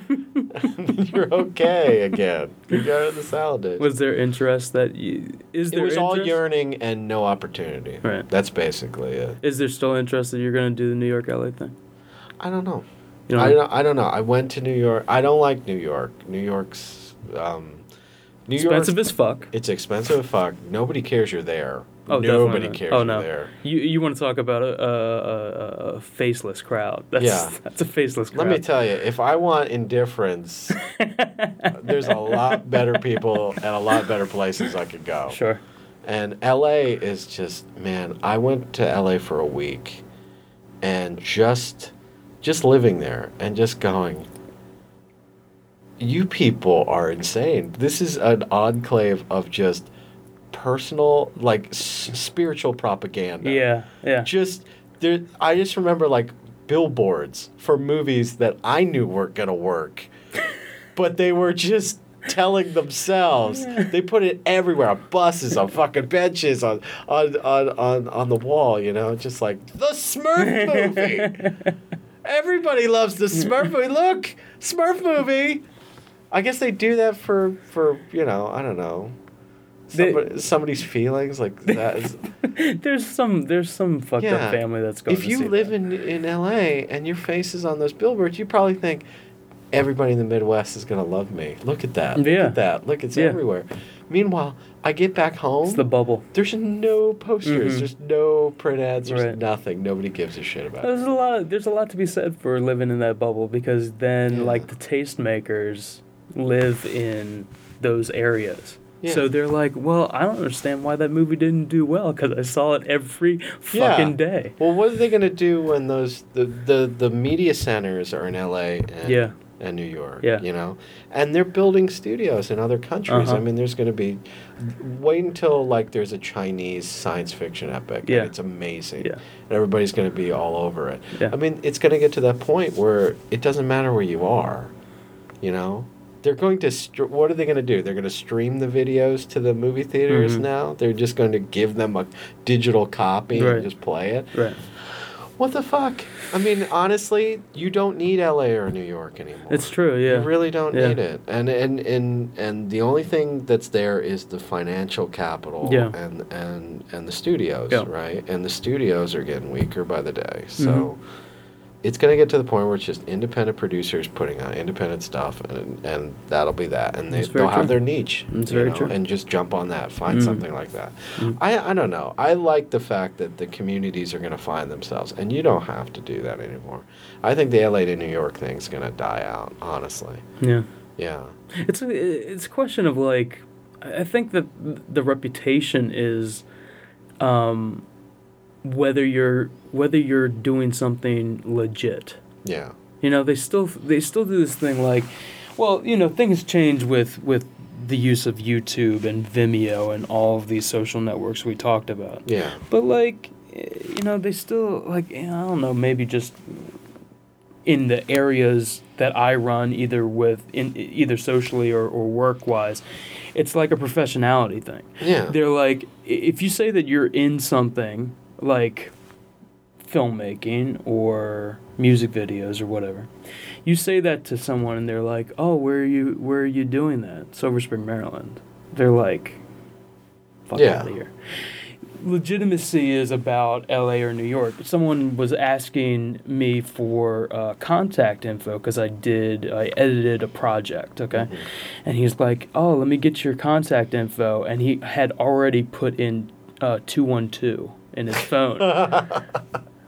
then you're okay again. You go to the salad days. Was there interest that you... all yearning and no opportunity. Right. That's basically it. Is there still interest that you're going to do the New York, L.A. thing? I don't know. I don't know. I went to New York. I don't like New York. New York's... expensive as fuck. It's expensive as fuck. Nobody cares you're there. Oh, nobody cares there. You want to talk about a faceless crowd. That's a faceless crowd. Let me tell you, if I want indifference, there's a lot better people and a lot better places I could go. Sure. And L.A. is just, man, I went to L.A. for a week and just living there and just going, you people are insane. This is an enclave of just... personal, like, spiritual propaganda. Yeah, yeah. I just remember, like, billboards for movies that I knew weren't going to work, but they were just telling themselves. They put it everywhere, on buses, on fucking benches, on the wall, just like, the Smurf movie! Everybody loves the Smurf movie! Look! Smurf movie! I guess they do that for I don't know. Somebody's feelings like that. There's some fucked up family that's going. If you live in LA and your face is on those billboards, you probably think everybody in the Midwest is gonna love me. Look at that. Look at that. Look, it's everywhere. Meanwhile, I get back home. It's the bubble. There's no posters. There's no print ads. There's nothing. Nobody gives a shit about it. There's a lot to be said for living in that bubble because then, like, the tastemakers live in those areas. Yeah. So they're like, well, I don't understand why that movie didn't do well because I saw it every fucking day. Well, what are they going to do when those the media centers are in L.A. and New York? Yeah. And they're building studios in other countries. I mean, there's going to be wait until there's a Chinese science fiction epic. Yeah, and it's amazing. Yeah, and everybody's going to be all over it. Yeah. I mean, it's going to get to that point where it doesn't matter where you are. they're going to what are they going to do? They're going to stream the videos to the movie theaters now. They're just going to give them a digital copy and just play it. Right. What the fuck? I mean, honestly, you don't need LA or New York anymore. It's true, yeah. You really don't need it. And the only thing that's there is the financial capital and the studios, right? And the studios are getting weaker by the day. So it's going to get to the point where it's just independent producers putting out independent stuff, and that'll be that. And they'll have their niche. That's very true. And just jump on that, find something like that. I don't know. I like the fact that the communities are going to find themselves, and you don't have to do that anymore. I think the LA to New York thing's going to die out, honestly. Yeah. Yeah. It's a question of, like, I think that the reputation is... whether you're doing something legit. Yeah. You know, they still do this thing like, well, you know, things change with the use of YouTube and Vimeo and all of these social networks we talked about. Yeah. But, like, you know, they still, like, I don't know, maybe just in the areas that I run, either socially or work-wise, it's like a professionality thing. Yeah. They're like, if you say that you're in something... like filmmaking or music videos or whatever. You say that to someone and they're like, "Oh, where are you doing that?" Silver Spring, Maryland. They're like, "Fuck out of here." Legitimacy is about LA or New York. Someone was asking me for contact info because I edited a project, okay? Mm-hmm. And he's like, "Oh, let me get your contact info." And he had already put in 212. In his phone. I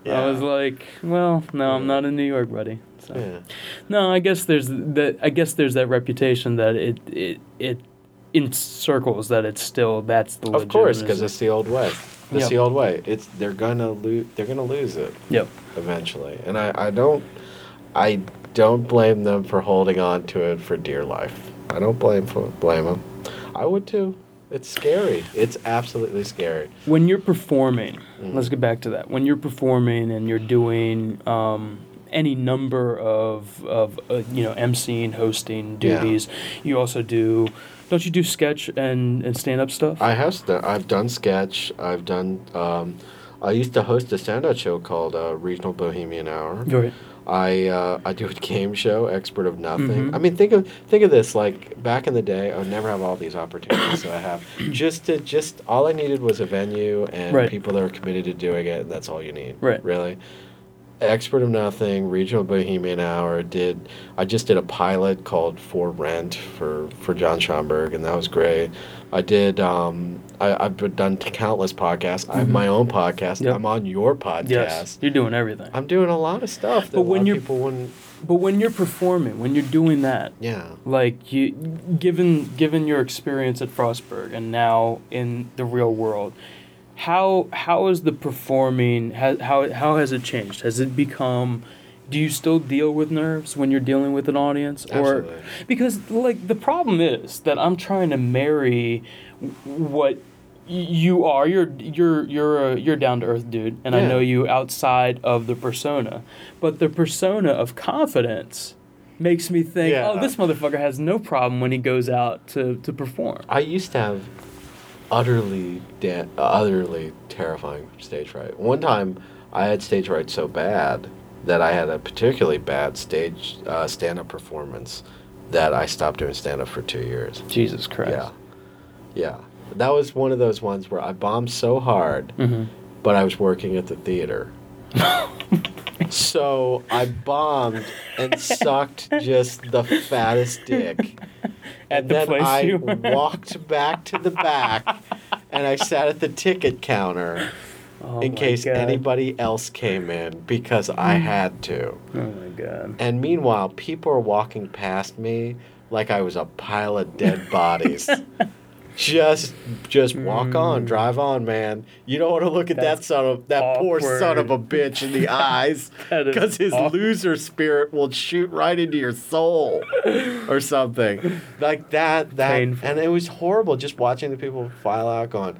was like, well, no, I'm not in New York, buddy. So. Yeah. No, I guess there's that reputation that it encircles that it's still that's the legitimacy. Of course, because it's the old way. It's the old way. It's they're gonna lose it. Yep. Eventually, and I don't blame them for holding on to it for dear life. I don't blame them. I would too. It's scary. It's absolutely scary. When you're performing, let's get back to that. When you're performing and you're doing any number of you know, emceeing, hosting duties, you also do. Don't you do sketch and stand up stuff? I have. I've done sketch. I've done. I used to host a stand-up show called Regional Bohemian Hour. Right. I do a game show, Expert of Nothing. Mm-hmm. I mean, think of this, like, back in the day, I would never have all these opportunities that I have. Just all I needed was a venue and people that are committed to doing it, and that's all you need. Right. Really. Expert of Nothing, Regional Bohemian Hour. I just did a pilot called For Rent for John Schomburg, and that was great. I did. I've done countless podcasts. I have my own podcast. Yep. I'm on your podcast. Yes, you're doing everything. I'm doing a lot of stuff that people wouldn't. But when you're performing, when you're doing that, like you, given your experience at Frostburg and now in the real world. How is the performing, how has it changed? Has it become, do you still deal with nerves when you're dealing with an audience? Absolutely. Or, because, like, the problem is that I'm trying to marry what you are. You're a down-to-earth dude, and I know you outside of the persona. But the persona of confidence... makes me think, oh, this motherfucker has no problem when he goes out to perform. I used to have... utterly terrifying stage fright. One time, I had stage fright so bad that I had a particularly bad stage stand-up performance that I stopped doing stand-up for 2 years. Jesus Christ. Yeah. That was one of those ones where I bombed so hard, but I was working at the theater. So I bombed and sucked just the fattest dick. Walked back to the back, and I sat at the ticket counter in case anybody else came in because I had to. Oh, my God. And meanwhile, people are walking past me like I was a pile of dead bodies. Just walk on, drive on, man. You don't want to look at that poor son of a bitch in the eyes because his loser spirit will shoot right into your soul or something like that. Painful. And it was horrible just watching the people file out going,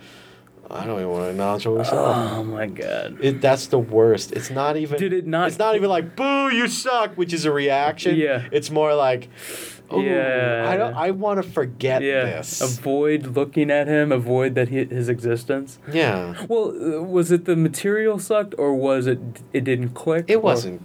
I don't even want to acknowledge what we saw. Oh my god! That's the worst. It's not even. Did it not? It's not even like "boo, you suck," which is a reaction. Yeah. It's more like, oh, yeah. I want to forget this. Avoid looking at him. Avoid his existence. Yeah. Well, was it the material sucked, or was it? It didn't click. It wasn't.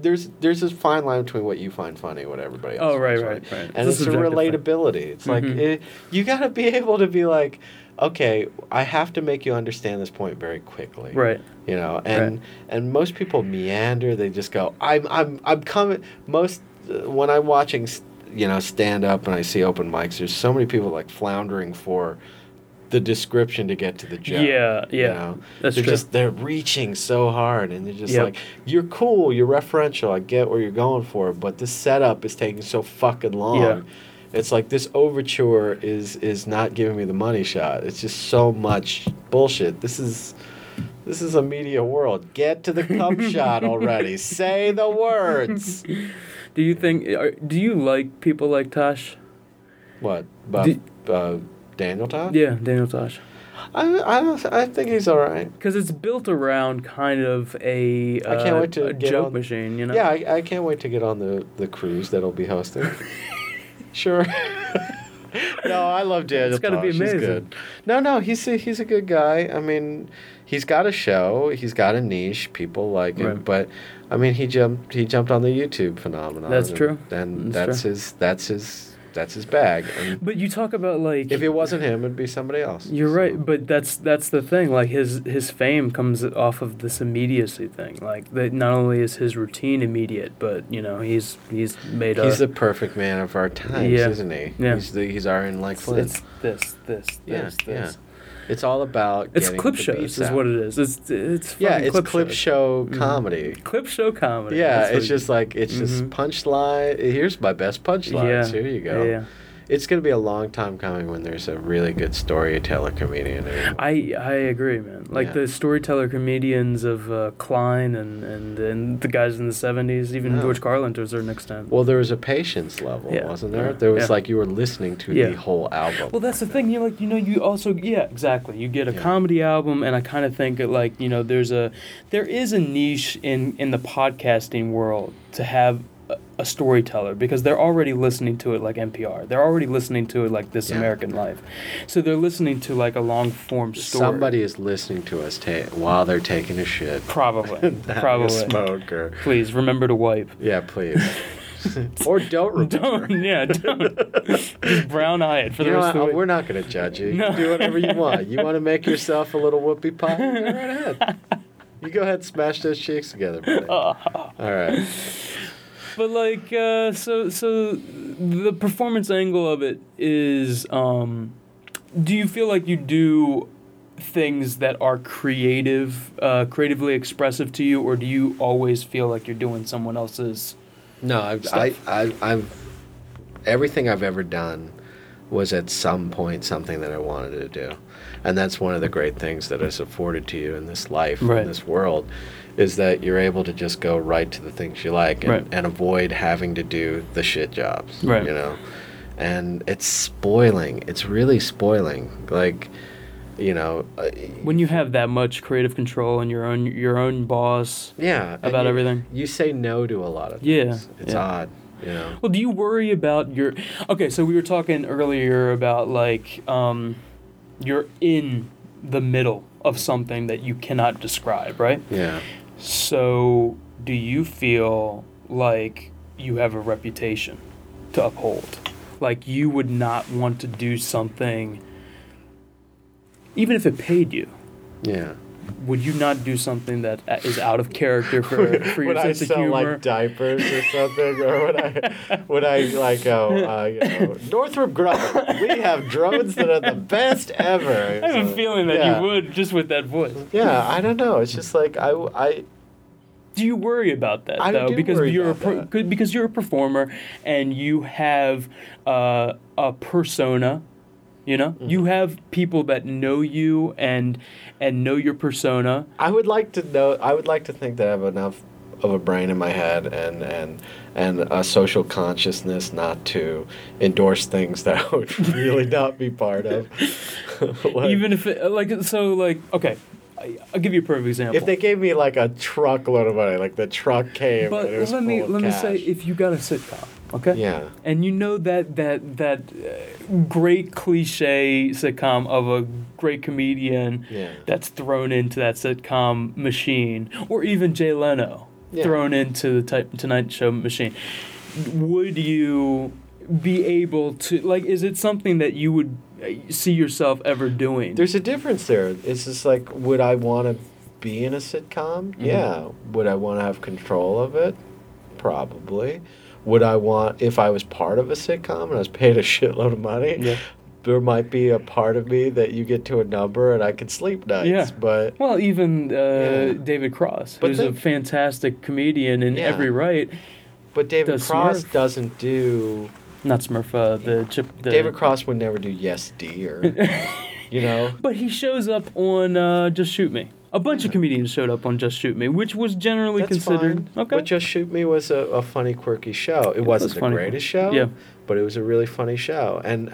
There's this fine line between what you find funny and what everybody else. Oh right. And it's a relatability. Thing. It's like you got to be able to be like, okay, I have to make you understand this point very quickly. Right. You know, and most people meander. They just go, I'm coming. Most when I'm watching, stand up and I see open mics, there's so many people like floundering for the description to get to the joke. Yeah. You know? They're reaching so hard, and they're just like, you're cool, you're referential, I get what you're going for, but this setup is taking so fucking long. Yeah. It's like this overture is not giving me the money shot. It's just so much bullshit. This is a media world. Get to the cup shot already. Say the words. Do you like people like Tosh? What? Daniel Tosh? Yeah, Daniel Tosh. I think he's all right. Because it's built around kind of a joke machine, you know? Yeah, I can't wait to get on the cruise that'll be hosted. Sure. No, I love Daniel Tosh. It's gotta be amazing. He's good. No, he's a good guy. I mean, he's got a show. He's got a niche. People like him, but I mean, he jumped on the YouTube phenomenon. That's true. And that's his bag. And but you talk about like if it wasn't him, it'd be somebody else. You're right, but that's the thing. Like his fame comes off of this immediacy thing. Like that, not only is his routine immediate, but he's made up. He's the perfect man of our times, isn't he? Yeah. He's our in like Flynn. It's this. Yeah. It's all about getting clip shows is what it is. It's clip show comedy. Clip show comedy. Yeah, it's just like it's just punchline. Here's my best punchlines. Yeah. Here you go. Yeah. It's gonna be a long time coming when there's a really good storyteller comedian. I agree, man. Like the storyteller comedians of Klein and the guys in the 70s, even George Carlin to a certain extent. Well, there was a patience level, wasn't there? There was like you were listening to the whole album. Well, that's the thing. You're like you also exactly. You get a comedy album, and I kind of think that like there is a niche in the podcasting world to have a storyteller, because they're already listening to it like NPR. They're already listening to it like This American Life. So they're listening to like a long-form story. Somebody is listening to us while they're taking a shit. Probably. Smoker. Please, remember to wipe. Yeah, please. Or don't remember. Don't. Just brown eye it for the rest of the week. We're not going to judge you. You can do whatever you want. You want to make yourself a little whoopee pie? Go right ahead. You go ahead and smash those cheeks together, buddy. Oh. All right. But like, so the performance angle of it is, do you feel like you do things that are creatively expressive to you, or do you always feel like you're doing someone else's? No, everything I've ever done was at some point something that I wanted to do, and that's one of the great things that is afforded to you in this life, in this world. Is that you're able to just go right to the things you like and avoid having to do the shit jobs, And it's spoiling. It's really spoiling. Like, when you have that much creative control and your own boss about everything. You say no to a lot of things. It's odd. Well, do you worry about your... Okay, so we were talking earlier about, like, you're in the middle of something that you cannot describe, right? Yeah. So, do you feel like you have a reputation to uphold? Like you would not want to do something, even if it paid you. Yeah. Would you not do something that is out of character for your sense of humor? Would I sell like diapers or something, or would I like Northrop Grumman? We have drones that are the best ever. I have a feeling that you would just with that voice. Yeah, I don't know. It's just like I do you worry about that though? Because because you're a performer and you have a persona. You have people that know you and know your persona. I would like to think that I have enough of a brain in my head and a social consciousness not to endorse things that I would really not be part of. Like, even if it, like, so like, okay, I'll give you a perfect example. If they gave me like a truckload of money, like the truck came but and it was let me say, if you got a sitcom, okay? Yeah. And you know that great cliche sitcom of a great comedian that's thrown into that sitcom machine, or even Jay Leno thrown into the Tonight Show machine. Would you be able to, like, is it something that you would see yourself ever doing? There's a difference there. It's just like, would I want to be in a sitcom? Mm-hmm. Yeah. Would I want to have control of it? Probably. Would I want, if I was part of a sitcom and I was paid a shitload of money, there might be a part of me that you get to a number and I can sleep nights. Yeah. But, well, even David Cross, who's a fantastic comedian in every right. But David Cross doesn't do... Not Smurf, the chip... The David Cross would never do Yes, Dear, you know? But he shows up on Just Shoot Me. A bunch of comedians showed up on Just Shoot Me, which was generally considered... Fine. Okay. But Just Shoot Me was a funny, quirky show. It wasn't the greatest show, but it was a really funny show. And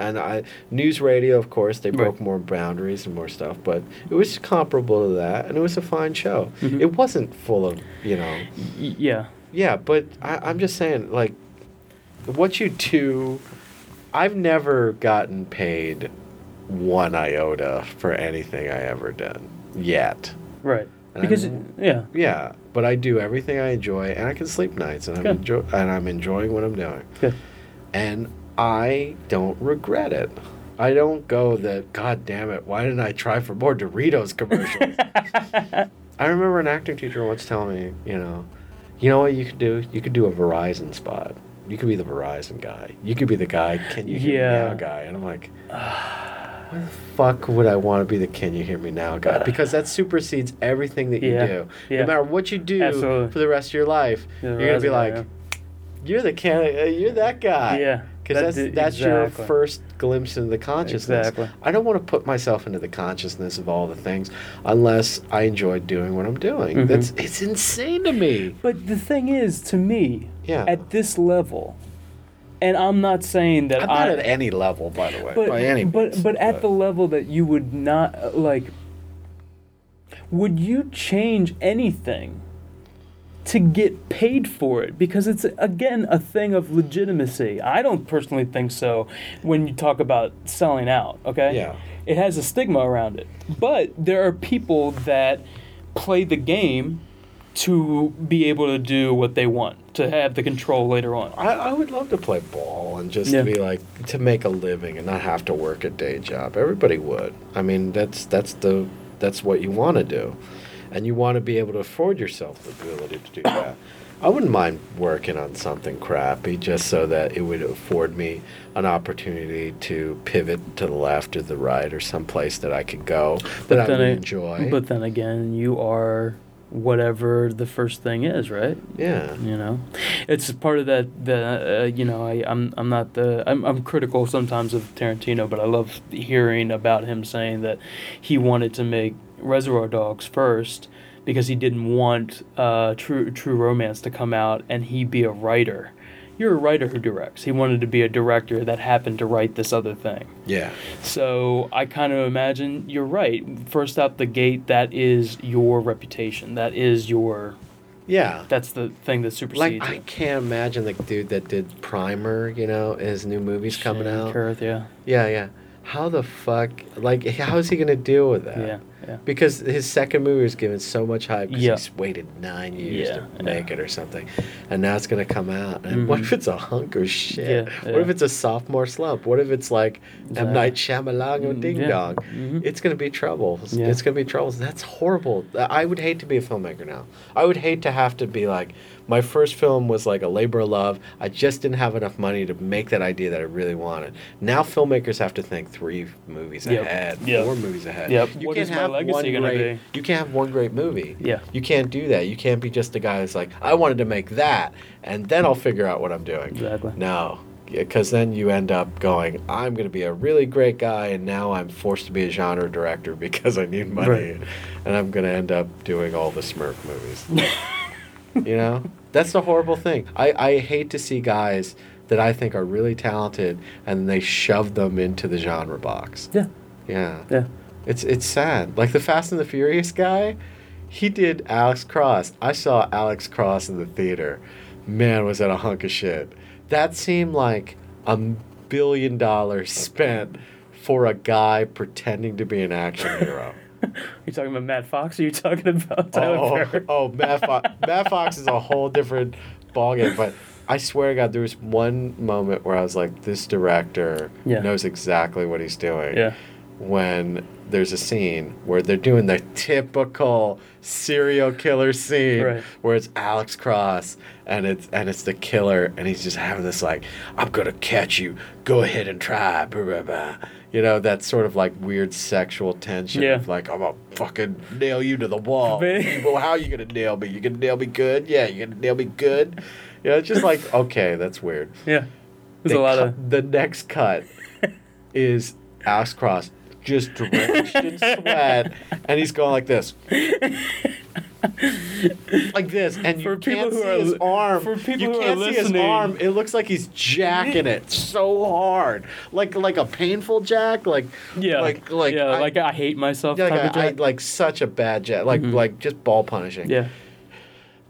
news radio, of course, they broke more boundaries and more stuff, but it was comparable to that, and it was a fine show. Mm-hmm. It wasn't full of, you know... Yeah. Yeah, but I'm just saying, like, what you do, I've never gotten paid one iota for anything I ever done yet. Right. And because yeah, but I do everything I enjoy, and I can sleep nights, and I'm enjoying what I'm doing. Good. And I don't regret it. I don't go that, God damn it, why didn't I try for more Doritos commercials? I remember an acting teacher once telling me, you know what you could do? You could do a Verizon spot. You could be the Verizon guy. You could be the guy, Can You Hear Me Now guy. And I'm like, why the fuck would I want to be the Can You Hear Me Now guy? Because that supersedes everything that you do. Yeah. No matter what you do for the rest of your life, you're going to be like, you're the you're that guy. Yeah. Because that's your first glimpse into the consciousness. Exactly. I don't want to put myself into the consciousness of all the things unless I enjoy doing what I'm doing. Mm-hmm. It's insane to me. But the thing is, to me, at this level, and I'm not saying that I'm not at any level, by the way, by any means. But at the level that you would not, like, would you change anything to get paid for it? Because it's, again, a thing of legitimacy. I don't personally think so when you talk about selling out, okay? Yeah. It has a stigma around it. But there are people that play the game to be able to do what they want, to have the control later on. I would love to play ball and just to be like, to make a living and not have to work a day job. Everybody would. I mean, that's what you want to do. And you want to be able to afford yourself the ability to do that. I wouldn't mind working on something crappy just so that it would afford me an opportunity to pivot to the left or the right or someplace that I could go that I would enjoy. But then again, you are whatever the first thing is, right? Yeah. You know, it's part of that. I'm critical sometimes of Tarantino, but I love hearing about him saying that he wanted to make Reservoir Dogs first because he didn't want True Romance to come out and he be a writer. You're a writer who directs. He wanted to be a director that happened to write this other thing. Yeah. So I kind of imagine you're right. First out the gate, that is your reputation. That is your... Yeah. That's the thing that supersedes. Like, I can't imagine the dude that did Primer, his new movie's coming out. Kurth, yeah. How the fuck... Like, how is he going to deal with that? Yeah. Because his second movie was given so much hype because he's waited 9 years to make it or something. And now it's going to come out. And what if it's a hunk of shit? Yeah. What if it's a sophomore slump? What if it's like M. Night Shyamalan or Ding Dong? Mm-hmm. It's going to be trouble. Yeah. It's going to be trouble. That's horrible. I would hate to be a filmmaker now. I would hate to have to be like, my first film was like a labor of love. I just didn't have enough money to make that idea that I really wanted. Now filmmakers have to think 3 movies ahead, 4 movies ahead. Yep. You can't have You can't have one great movie. Yeah. You can't do that. You can't be just a guy that's like, I wanted to make that, and then I'll figure out what I'm doing. Exactly. No. Because then you end up going, I'm going to be a really great guy, and now I'm forced to be a genre director because I need money. Right. And I'm going to end up doing all the Smurf movies. You know? That's the horrible thing. I hate to see guys that I think are really talented and they shove them into the genre box. Yeah. Yeah. Yeah. It's sad. Like the Fast and the Furious guy, he did Alex Cross. I saw Alex Cross in the theater. Man, was that a hunk of shit. That seemed like $1 billion spent for a guy pretending to be an action hero. You talking about Matt Fox? Or are you talking about Tyler Perry? Oh, Matt Fox is a whole different ballgame. But I swear to God, there was one moment where I was like, "This director knows exactly what he's doing." Yeah. When there's a scene where they're doing the typical serial killer scene, right, where it's Alex Cross and it's the killer, and he's just having this like, "I'm gonna catch you. Go ahead and try." Blah, blah, blah. You know, that sort of like weird sexual tension of like, "I'm gonna fucking nail you to the wall." Well, how are you gonna nail me? You gonna nail me good? Yeah, you gonna nail me good? You know, it's just like, okay, that's weird. Yeah, there's the next cut is Alex Cross just drenched in sweat, and he's going like this. Like this, and you can't see his arm. For people who are listening, you can't see his arm. It looks like he's jacking it so hard, like a painful jack, like I hate myself. Yeah, type of jack. Like such a bad jack, like just ball punishing. Yeah.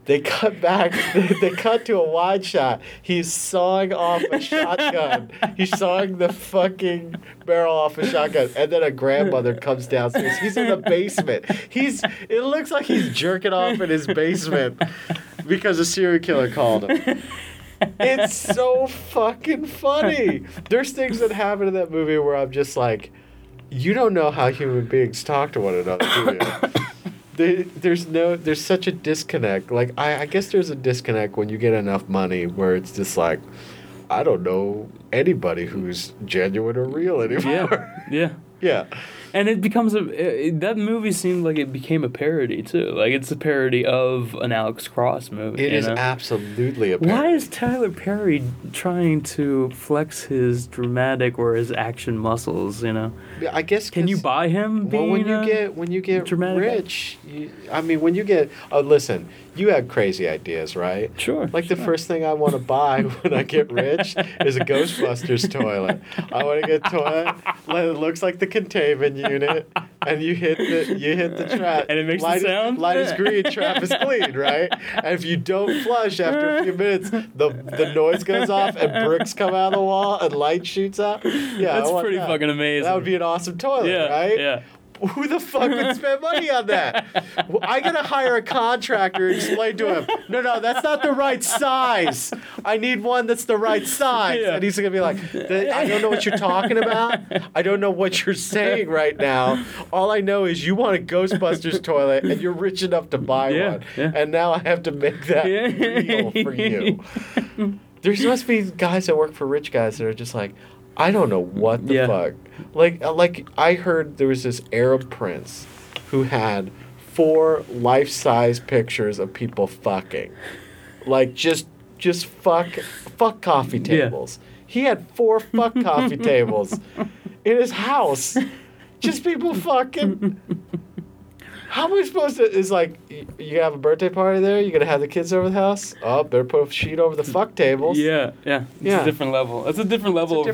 They cut back. They cut to a wide shot. He's sawing off a shotgun. He's sawing the fucking barrel off a shotgun. And then a grandmother comes downstairs. He's in the basement. It looks like he's jerking off in his basement because a serial killer called him. It's so fucking funny. There's things that happen in that movie where I'm just like, you don't know how human beings talk to one another, do you? There's such a disconnect. Like, I guess there's a disconnect when you get enough money where it's just like, I don't know anybody who's genuine or real anymore. Yeah. And it becomes that movie seemed like it became a parody, too. Like, it's a parody of an Alex Cross movie. It is absolutely a parody. Why is Tyler Perry trying to flex his dramatic or his action muscles, you know? I guess... Can you buy him being when you get dramatic? Rich, when you get... Oh, listen, you have crazy ideas, right? Sure. Like, the first thing I want to buy when I get rich is a Ghostbusters toilet. I want to get a toilet that looks like the containment unit, and you hit the trap, and it makes the sound. Light is green, trap is clean, right? And if you don't flush after a few minutes, the noise goes off, and bricks come out of the wall, and light shoots out. Yeah, that's pretty fucking amazing. That would be an awesome toilet, right? Yeah. Who the fuck would spend money on that? I gotta hire a contractor and explain to him, no, that's not the right size. I need one that's the right size. Yeah. And he's gonna be like, I don't know what you're talking about. I don't know what you're saying right now. All I know is you want a Ghostbusters toilet and you're rich enough to buy one. Yeah. And now I have to make that real for you. There must be guys that work for rich guys that are just like, I don't know what the fuck. Like I heard there was this Arab prince who had 4 life-size pictures of people fucking. Like, just fuck coffee tables. Yeah. He had 4 fuck coffee tables in his house. Just people fucking. How am I supposed to... It's like, you have a birthday party there? You're going to have the kids over the house? Oh, better put a sheet over the fuck tables. Yeah. It's a different level. It's a different level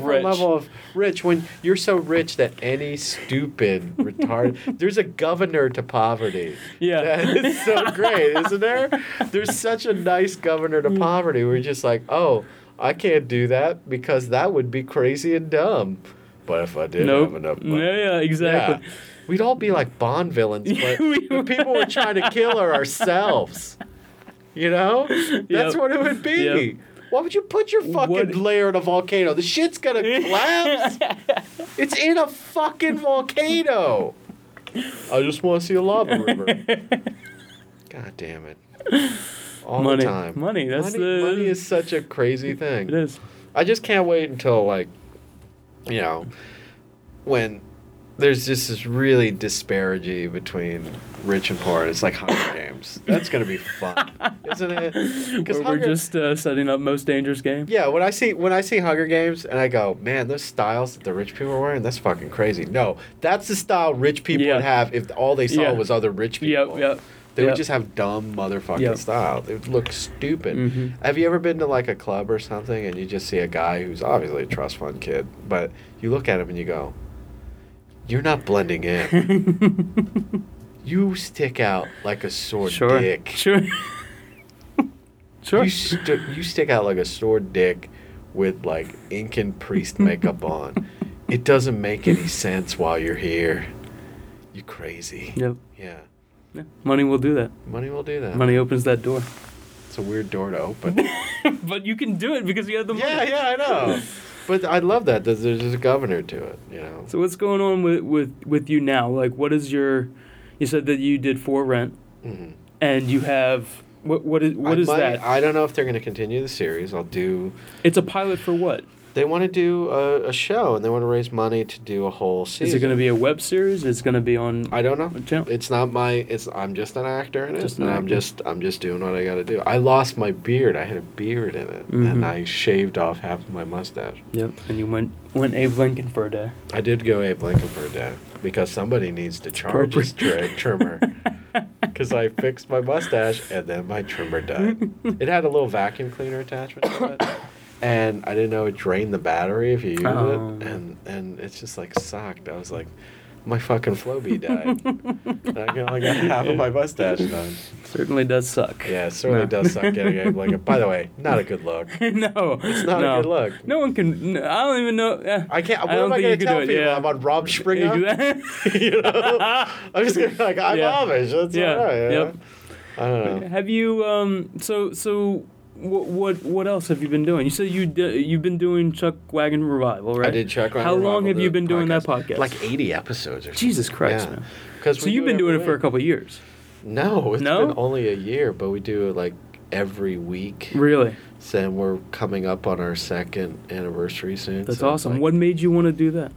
of rich. When you're so rich that any stupid retard... There's a governor to poverty. Yeah. That is so great, isn't there? There's such a nice governor to poverty. We're just like, oh, I can't do that because that would be crazy and dumb. But if I did have enough money... Yeah, exactly. Yeah. We'd all be like Bond villains, but the people we're trying to kill are ourselves. You know? That's what it would be. Yep. Why would you put your fucking lair in a volcano? The shit's gonna collapse. It's in a fucking volcano. I just want to see a lava river. God damn it. All money. The time. Money. Money is such a crazy thing. It is. I just can't wait until, like, you know, when... There's just this really disparity between rich and poor. It's like Hunger Games. That's going to be fun, isn't it? Because we're just setting up most dangerous games. Yeah, when I see Hunger Games and I go, man, those styles that the rich people are wearing, that's fucking crazy. No, that's the style rich people would have if all they saw was other rich people. Yep. They would just have dumb motherfucking style. It would look stupid. Mm-hmm. Have you ever been to like a club or something and you just see a guy who's obviously a trust fund kid, but you look at him and you go, you're not blending in. You stick out like a sore dick. Sure. You stick out like a sore dick with like Incan priest makeup on. It doesn't make any sense while you're here. You crazy. Yep. Yeah. Money will do that. Money opens that door. It's a weird door to open. But you can do it because you have the money. Yeah, I know. But I love that there's a governor to it, you know. So what's going on with you now? Like, what is your? You said that you did For Rent, mm-hmm. and you have what is that? I don't know if they're going to continue the series. It's a pilot for what? They want to do a show, and they want to raise money to do a whole season. Is it going to be a web series? Is it going to be on? I don't know. It's not my. I'm just an actor in it, I'm just doing what I got to do. I lost my beard. I had a beard in it, mm-hmm. and I shaved off half of my mustache. Yep. And you went Abe Lincoln for a day. I did go Abe Lincoln for a day because somebody needs to charge his trimmer. Because I fixed my mustache and then my trimmer died. It had a little vacuum cleaner attachment to it. And I didn't know it drained the battery if you used it. And it's just, like, sucked. I was like, my fucking Flowbee died. And I only got half of my mustache done. Certainly does suck. Yeah, it certainly does suck getting a blanket. By the way, not a good look. No. It's not a good look. No one can. I don't even know. I can't. What am I going to tell people? I'm on Rob Springer. You know? I'm just going to be like, I'm Amish. That's all right. Yep. I don't know. Have you, What else have you been doing? You said you've been doing Chuck Wagon Revival, right? I did Chuck Wagon Revival. How long have you been doing that podcast? Like 80 episodes or something. Jesus Christ, man. So you've been doing it for a couple of years. No, it's been only a year, but we do it like every week. Really? So we're coming up on our second anniversary soon. That's awesome. What made you want to do that?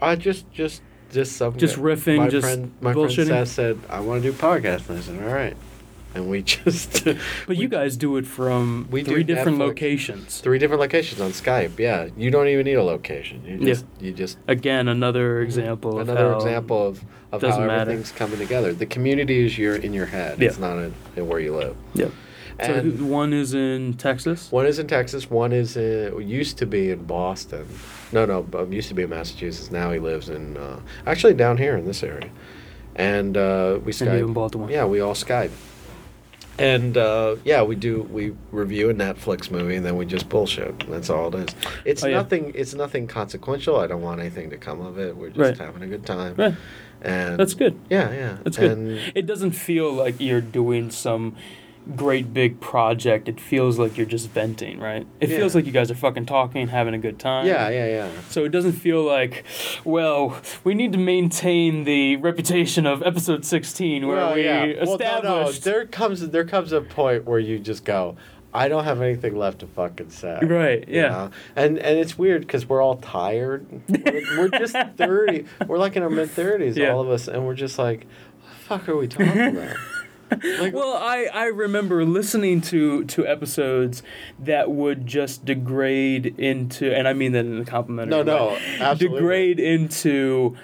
I just something. Just riffing, my friend Seth said, I want to do podcasts. And I said, all right. And we just... But you guys do it from three different locations. Three different locations on Skype, yeah. You don't even need a location. You just again, another example of how everything's coming together. The community is in your head. Yeah. It's not in where you live. Yeah. And so one is in Texas? One is in Texas. One is used to be in Boston. No, used to be in Massachusetts. Now he lives in... actually, down here in this area. And we Skype. And you in Baltimore. Yeah, we all Skype. And, we review a Netflix movie, and then we just bullshit. That's all it is. It's nothing consequential. I don't want anything to come of it. We're just having a good time. Right. And that's good. Yeah. That's good. And it doesn't feel like you're doing some great big project. It feels like you're just venting, right? It feels like you guys are fucking talking, having a good time. Yeah. So it doesn't feel like, well, we need to maintain the reputation of episode 16 where established. Well, no. There comes a point where you just go, I don't have anything left to fucking say. Right, yeah. You know? And it's weird because we're all tired. We're just 30. We're like in our mid-30s, all of us, and we're just like, what the fuck are we talking about? Like, well, I remember listening to episodes that would just degrade into, and I mean that in a complimentary way. No, absolutely. Degrade into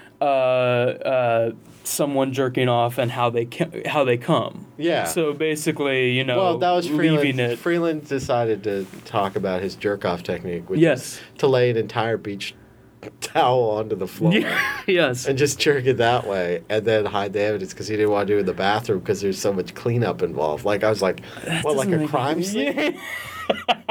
someone jerking off and how they come. Yeah. So basically, you know, well, that was leaving it. Freeland decided to talk about his jerk-off technique, which is to lay an entire beach towel onto the floor. Yes. And just jerk it that way and then hide the evidence because he didn't want to do it in the bathroom because there's so much cleanup involved. Like, I was like, what, like a crime scene?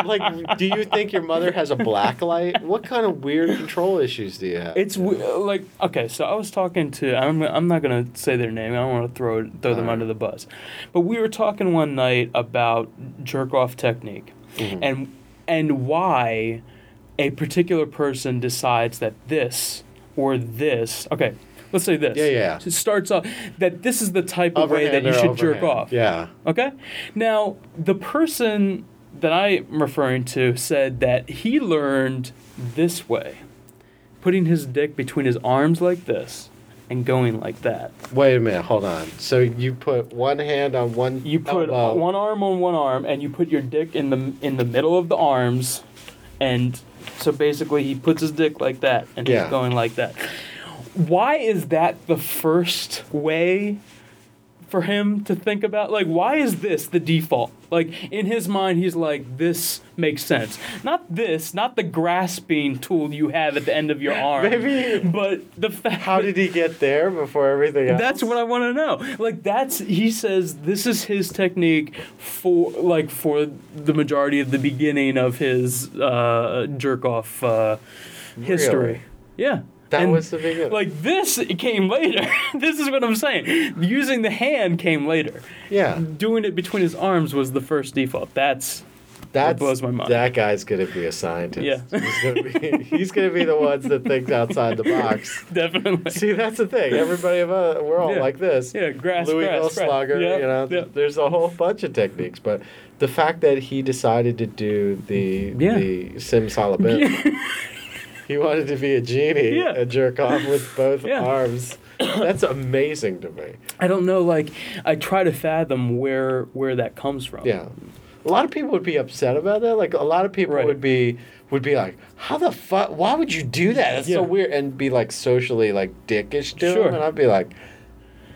Like, do you think your mother has a black light? What kind of weird control issues do you have? It's like, okay, so I was talking to, I'm not going to say their name. I don't want to throw them under the bus. But we were talking one night about jerk-off technique and why... a particular person decides that this or this, okay, let's say this. Yeah. It starts off that this is the type of way that you should jerk off. Yeah. Okay? Now, the person that I'm referring to said that he learned this way, putting his dick between his arms like this and going like that. Wait a minute, hold on. So you put one hand on one... You put one arm on one arm, and you put your dick in the middle of the arms, and... So basically, he puts his dick like that, and he's going like that. Why is that the first way for him to think about, like, why is this the default? Like, in his mind, he's like, this makes sense. Not this, not the grasping tool you have at the end of your arm. Maybe. But the fact. How did he get there before everything else? That's what I want to know. Like, that's, he says this is his technique for, like, for the majority of the beginning of his jerk-off history. Really? Yeah. That and was the big. Like, this came later. This is what I'm saying. Using the hand came later. Yeah. Doing it between his arms was the first default. That blows my mind. That guy's going to be a scientist. Yeah. He's going to be the ones that think outside the box. Definitely. See, that's the thing. Everybody, we're all like this. Yeah, Louis Goldschlager, yep, you know. Yep. There's a whole bunch of techniques, but... The fact that he decided to do the Simsalabim, he wanted to be a genie and jerk off with both arms. That's amazing to me. I don't know, like, I try to fathom where that comes from. Yeah. A lot of people would be upset about that. Like, a lot of people would be like, how the fuck, why would you do that? That's so weird. And be, like, socially, like, dickish to him. And I'd be like...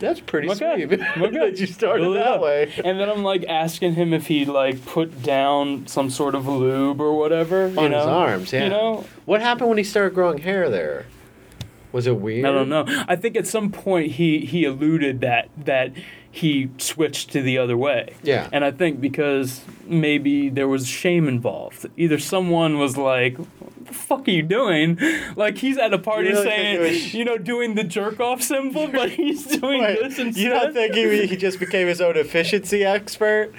That's pretty sweet that you started that way. And then I'm, like, asking him if he, like, put down some sort of lube or whatever. On his arms, yeah. You know? What happened when he started growing hair there? Was it weird? I don't know. I think at some point he alluded that he switched to the other way. Yeah. And I think because maybe there was shame involved. Either someone was like... What the fuck are you doing? Like, he's at a party doing the jerk-off symbol, but he's doing this instead. You don't think he just became his own efficiency expert?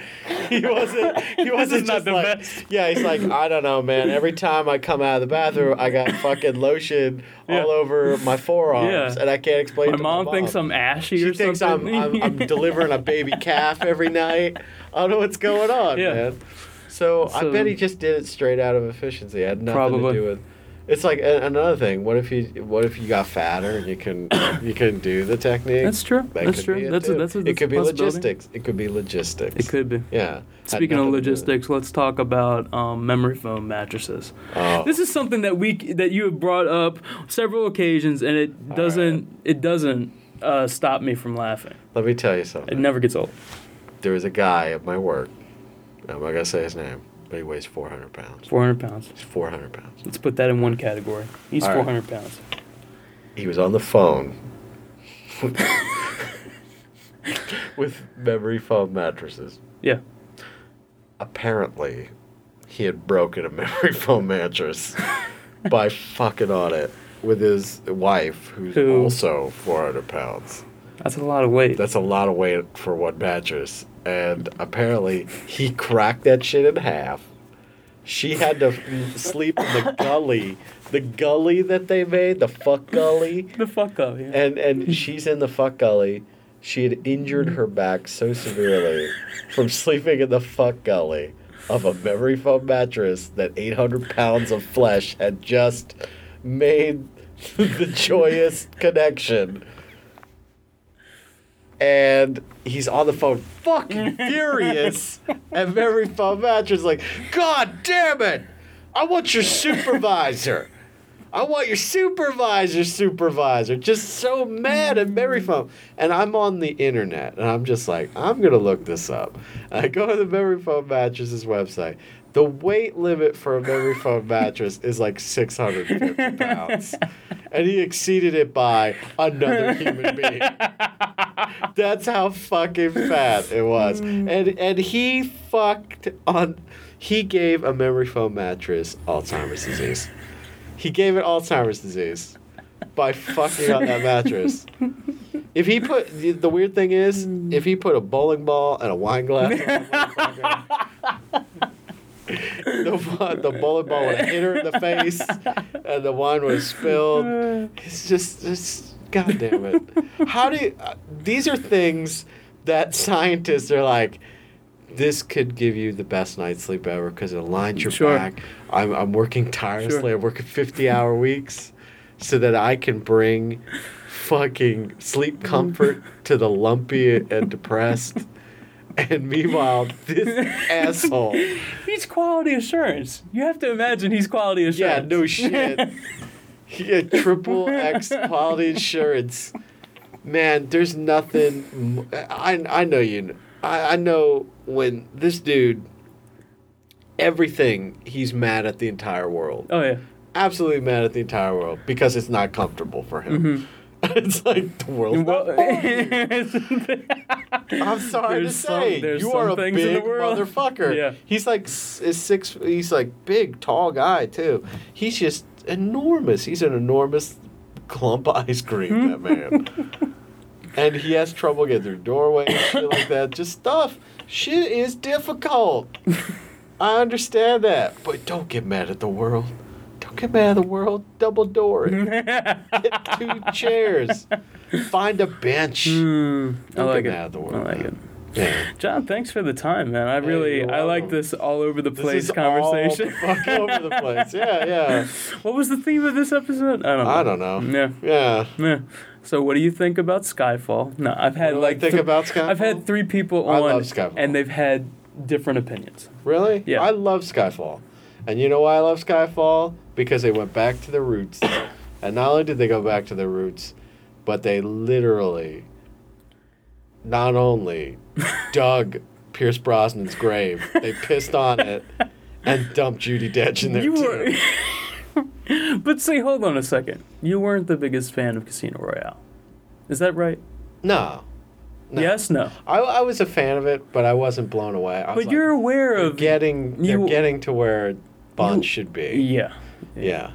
He wasn't just not the like, best. Yeah, he's like, I don't know, man. Every time I come out of the bathroom, I got fucking lotion all over my forearms, and I can't explain it to my mom. Thinks I'm ashy or something. She thinks I'm delivering a baby calf every night. I don't know what's going on, man. So I bet he just did it straight out of efficiency. It had nothing to do with. It's like another thing. What if you got fatter and you couldn't do the technique? That's true. That's true. It could be logistics. It could be. Yeah. Speaking of logistics, let's talk about memory foam mattresses. Oh. This is something that you have brought up several occasions, and it doesn't stop me from laughing. Let me tell you something. It never gets old. There was a guy at my work. I'm not going to say his name, but he weighs 400 pounds. He's 400 pounds. Let's put that in one category. He's 400 pounds. He was on the phone with memory foam mattresses. Yeah. Apparently, he had broken a memory foam mattress by fucking on it with his wife, who's also 400 pounds. That's a lot of weight. For one mattress. And apparently, he cracked that shit in half. She had to sleep in the gully. The gully that they made, the fuck gully. Yeah. And she's in the fuck gully. She had injured her back so severely from sleeping in the fuck gully of a memory foam mattress that 800 pounds of flesh had just made the joyous connection. And he's on the phone fucking furious at memory foam mattress like, God damn it! I want your supervisor. I want your supervisor. Just so mad at memory foam. And I'm on the internet, and I'm just like, I'm going to look this up. And I go to the memory foam mattress's website. The weight limit for a memory foam mattress is like 650 pounds. And he exceeded it by another human being. That's how fucking fat it was. And he fucked on... He gave a memory foam mattress Alzheimer's disease. He gave it Alzheimer's disease by fucking on that mattress. If he put... The weird thing is, if he put a bowling ball and a wine glass on that the bowling ball would hit her in the face, and the wine was spilled. It's just God damn it. How do you, these are things that scientists are like, this could give you the best night's sleep ever because it aligns your back. I'm working tirelessly. I'm working 50-hour weeks so that I can bring fucking sleep comfort to the lumpy and depressed. And meanwhile, this asshole. He's quality assurance. You have to imagine he's quality assurance. Yeah, no shit. He had triple X quality assurance man, there's nothing. I know you. I know when this dude, everything, he's mad at the entire world. Oh, yeah. Absolutely mad at the entire world because it's not comfortable for him. Mm-hmm. It's like the world's I'm sorry to say, you are a big motherfucker. Yeah. He's like he's like big, tall guy too. He's just enormous. He's an enormous clump of ice cream, that man. And he has trouble getting through doorways and shit like that. Just stuff. Shit is difficult. I understand that, but don't get mad at the world. Get out of the world, double door it. Get 2 chairs. Find a bench. Don't like get it. Out of the world. I like it. Yeah. John, thanks for the time, man. I like this all over the place conversation. All over the place. Yeah. What was the theme of this episode? I don't know. Yeah. So what do you think about Skyfall? No, I've had about Skyfall? I've had 3 people on, I love Skyfall, and they've had different opinions. Really? Yeah. I love Skyfall. And you know why I love Skyfall? Because they went back to their roots. And not only did they go back to their roots, but they literally not only dug Pierce Brosnan's grave, they pissed on it and dumped Judi Dench in there too. But say, hold on a second. You weren't the biggest fan of Casino Royale. Is that right? No. Yes, no. I was a fan of it, but I wasn't blown away. But you're aware of... They're getting to where Bond should be. Yeah.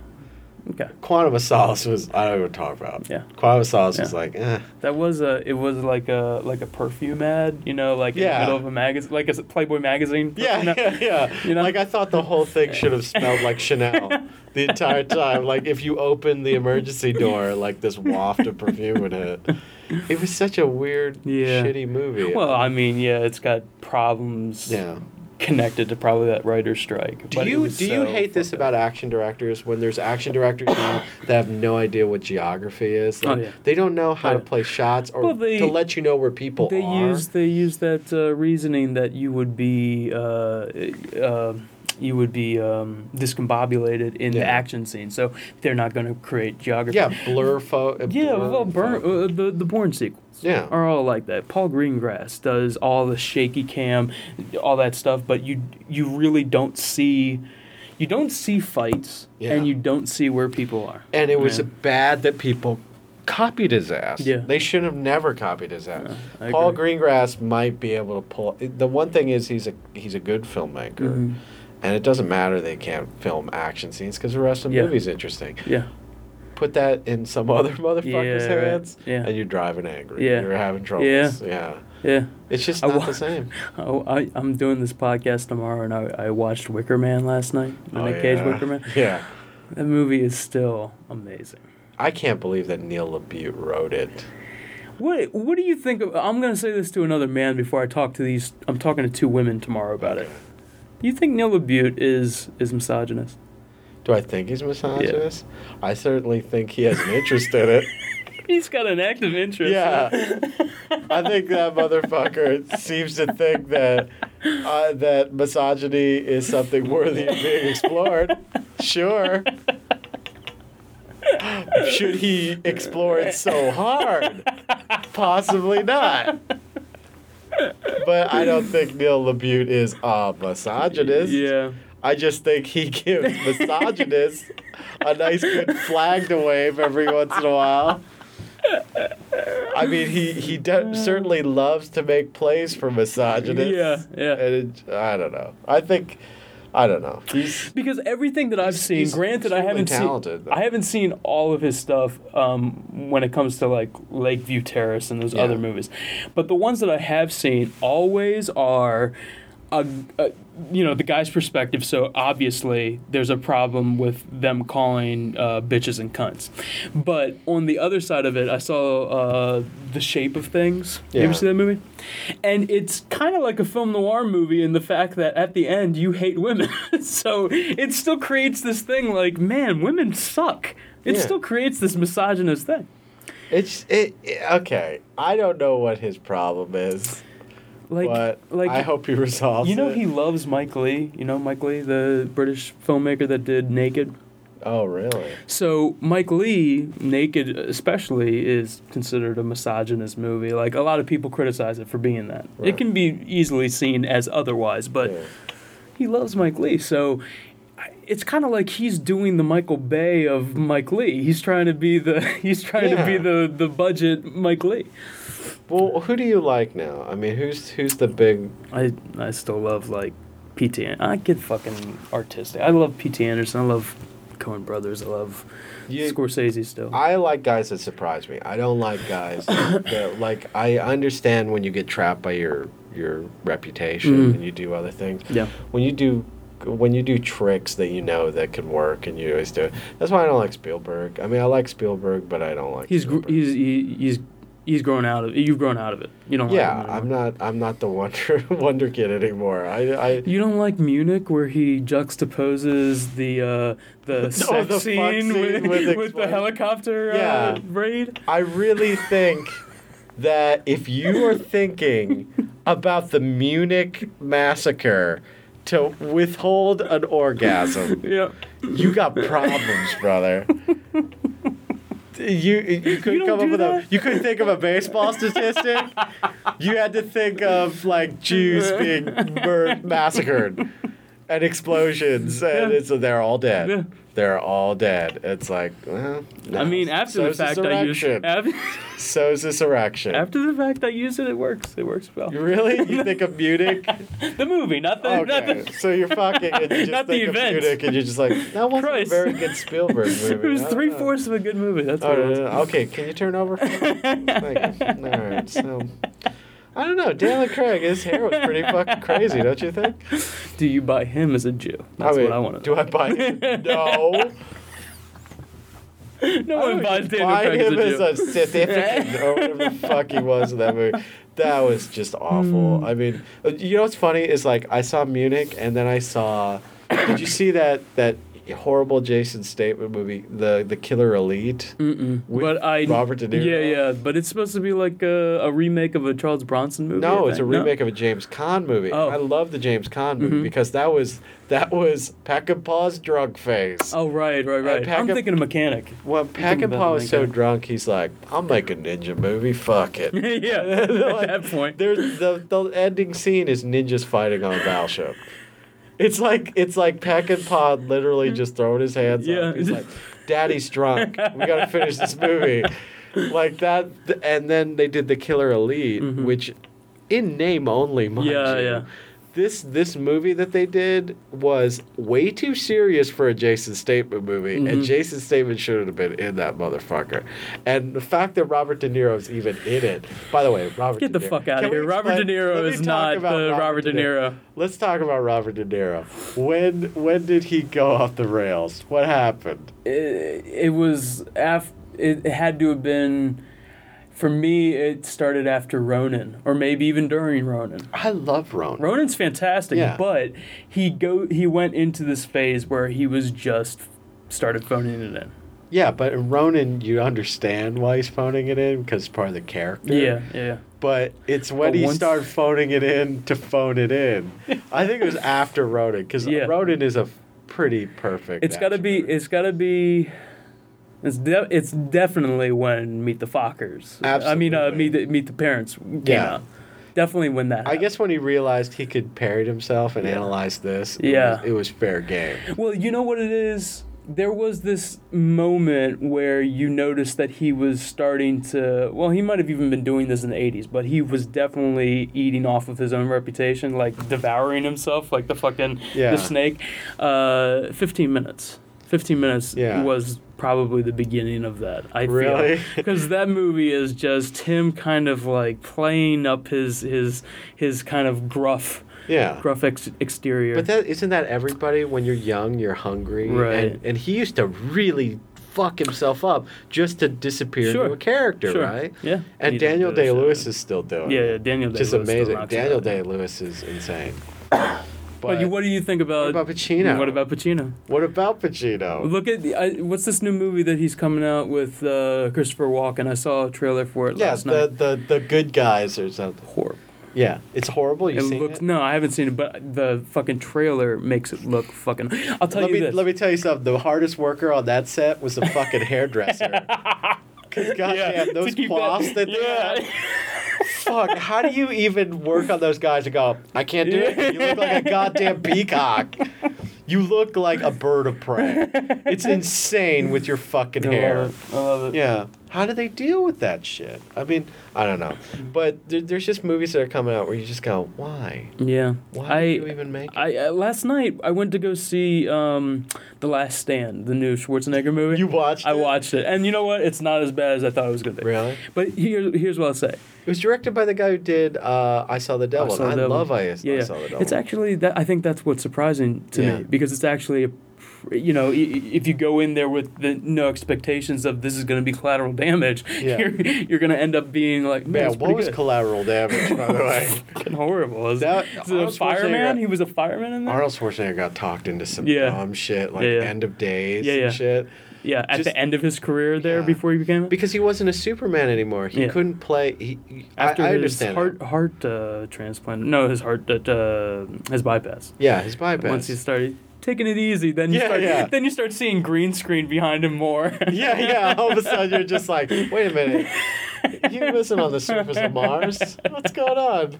Okay. Quantum of Solace was... I don't even talk about. Yeah. Quantum of Solace was like, eh. That was a... It was like a perfume ad, you know, like in the middle of a magazine, like a Playboy magazine. Yeah. You know? Like, I thought the whole thing should have smelled like Chanel the entire time. Like, if you open the emergency door, like this waft of perfume would hit. It was such a weird, shitty movie. Well, I mean, it's got problems connected to probably that writer's strike. Do you hate this about action directors, when there's action directors now that have no idea what geography is? Like, they don't know how to play shots to let you know where people are. They use that reasoning that you would be... discombobulated in the action scene, so they're not going to create geography. Yeah, the Bourne sequels are all like that. Paul Greengrass does all the shaky cam, all that stuff, but you really don't see... You don't see fights, and you don't see where people are. And it was bad that people copied his ass. Yeah. They should have never copied his ass. No, Paul Greengrass might be able to pull... The one thing is he's a good filmmaker. Mm-hmm. And it doesn't matter they can't film action scenes because the rest of the movie's interesting. Yeah. Put that in some other motherfucker's hands, and you're driving angry. Yeah. You're having troubles. Yeah. It's just not the same. I'm doing this podcast tomorrow, and I watched Wicker Man last night. Nick Cage Wicker Man. Yeah. That movie is still amazing. I can't believe that Neil LaBute wrote it. What do you think of... I'm going to say this to another man before I talk to these... I'm talking to 2 women tomorrow about it. You think Neil LaBute is misogynist? Do I think he's misogynist? Yeah. I certainly think he has an interest in it. He's got an active interest. Yeah. I think that motherfucker seems to think that that misogyny is something worthy of being explored. Sure. Should he explore it so hard? Possibly not. But I don't think Neil LaBute is a misogynist. Yeah. I just think he gives misogynists a nice good flag to wave every once in a while. I mean, he certainly loves to make plays for misogynists. Yeah. And I don't know. I don't know. Because everything that I've seen, granted, I haven't seen all of his stuff when it comes to like Lakeview Terrace and those other movies, but the ones that I have seen always are, the guy's perspective. So obviously, there's a problem with them calling bitches and cunts, but on the other side of it, I saw The Shape of Things. Yeah. You ever see that movie? And it's kind of like a film noir movie in the fact that at the end you hate women. So it still creates this thing like, man, women suck. It still creates this misogynist thing. Okay, I don't know what his problem is. But I hope he resolves it. You know he loves Mike Leigh. You know Mike Leigh, the British filmmaker that did Naked? Oh, really? So Mike Leigh, Naked especially, is considered a misogynist movie. Like, a lot of people criticize it for being that. Right. It can be easily seen as otherwise, but he loves Mike Leigh, so... It's kind of like he's doing the Michael Bay of Mike Leigh. He's trying to be the the budget Mike Leigh. Well, who do you like now? I mean, who's the big? I still love like P.T. I get fucking artistic. I love P.T. Anderson. I love Coen Brothers. I love Scorsese still. I like guys that surprise me. I don't like guys that like. I understand when you get trapped by your reputation and you do other things. Yeah. When you do tricks that you know that can work and you always do it. That's why I don't like Spielberg. I mean, I like Spielberg, but I don't like Spielberg. He's grown out of it. You've grown out of it. You don't like him anymore. I'm not the wonder kid anymore. You don't like Munich where he juxtaposes the sex scene with the helicopter raid? I really think that if you are thinking about the Munich massacre to withhold an orgasm. Yep. You got problems, brother. You couldn't come up with that? You couldn't think of a baseball statistic. You had to think of like Jews being massacred and explosions, and they're all dead. Yeah. They're all dead. It's like, well, no. I mean, so is this erection. After the fact I use it, it works. It works well. Really? You think of Munich? The movie, not the... Okay, so you're fucking... And you just not think the event. Of Munich, and you're just like, that wasn't a very good Spielberg movie. It was three-fourths of a good movie. That's what it was. Okay, can you turn over? All right, so... I don't know. Daniel Craig, his hair was pretty fucking crazy, don't you think? Do you buy him as a Jew? That's what I want to know. Do I buy him? No. No one buys Daniel Craig as a Jew. Buy him as a certificate or whatever the fuck he was in that movie. That was just awful. I mean, you know what's funny is like I saw Munich and then I saw... Did you see that horrible Jason Statham movie, the Killer Elite, with Robert De Niro? Yeah, but it's supposed to be like a remake of a Charles Bronson movie. No, it's a remake of a James Caan movie. Oh. I love the James Caan movie because that was Peckinpah's drug phase. Oh, right. I'm thinking a mechanic. Well, Peckinpah was so drunk, he's like, I'll make a ninja movie, fuck it. Yeah, like, at that point. The ending scene is ninjas fighting on a battleship. It's like Peckinpah literally just throwing his hands up. He's like, "Daddy's drunk. We gotta finish this movie." Like that, and then they did the Killer Elite, which, in name only, mind you. Yeah. This movie that they did was way too serious for a Jason Statham movie, and Jason Statham shouldn't have been in that motherfucker. And the fact that Robert De Niro's even in it. By the way, Robert De Niro. Get the fuck out of here. Robert De Niro is not the Robert De Niro. Let's talk about Robert De Niro. When did he go off the rails? What happened? It was after. It had to have been. For me, it started after Ronin, or maybe even during Ronin. I love Ronin. Ronin's fantastic, but he went into this phase where he was just started phoning it in. Yeah, but in Ronin, you understand why he's phoning it in because it's part of the character. Yeah. But it's when he started phoning it in to phone it in. I think it was after Ronin because Ronin is a pretty perfect. It's got to be. It's definitely when Meet the Fockers. Absolutely. I mean, Meet the Parents came out. Definitely when that happened. I guess when he realized he could parry himself and analyze this, it was fair game. Well, you know what it is? There was this moment where you noticed that he was starting to... Well, he might have even been doing this in the 80s, but he was definitely eating off of his own reputation, like devouring himself, like the fucking the snake. 15 minutes. 15 Minutes was probably the beginning of that, I feel. Because that movie is just him kind of like playing up his kind of gruff exterior. But isn't that everybody? When you're young, you're hungry. Right. And he used to really fuck himself up just to disappear into a character, right? Yeah. And Daniel Day-Lewis is still doing it. Yeah, Daniel Day-Lewis is amazing. Daniel Day-Lewis is insane. But what do you think about... What about Pacino? Look at... what's this new movie that he's coming out with Christopher Walken? I saw a trailer for it last night. Yeah, the Good Guys or something. Horrible. Yeah, it's horrible. You've seen it? No, I haven't seen it, but the fucking trailer makes it look fucking... I'll tell you this. Let me tell you something. The hardest worker on that set was the fucking hairdresser. Because goddamn, those coiffs that they had... Fuck, how do you even work on those guys and go, I can't do it? You look like a goddamn peacock. You look like a bird of prey. It's insane with your fucking hair. I love it. Yeah. How do they deal with that shit? I mean, I don't know. But there's just movies that are coming out where you just go, why? Yeah. Why do you even make it? Last night, I went to go see The Last Stand, the new Schwarzenegger movie. You watched it? I watched it. And you know what? It's not as bad as I thought it was going to be. Really? But here's what I'll say. It was directed by the guy who did I Saw the Devil. I Saw the Devil. It's actually, I think that's what's surprising to me. Because it's actually, you know, if you go in there with no expectations of this is going to be collateral damage, you're going to end up being like, man, what was collateral damage, by the way? Fucking horrible. Is a fireman? He was a fireman in there? Arnold Schwarzenegger got talked into some dumb shit, like End of Days and shit. Yeah, at the end of his career there before he became... Because he wasn't a Superman anymore. He couldn't play... I understand. After his heart transplant... No, his bypass. Yeah, his bypass. Once he started... taking it easy, then you start seeing green screen behind him more. All of a sudden you're just like, wait a minute, you wasn't on the surface of Mars. What's going on?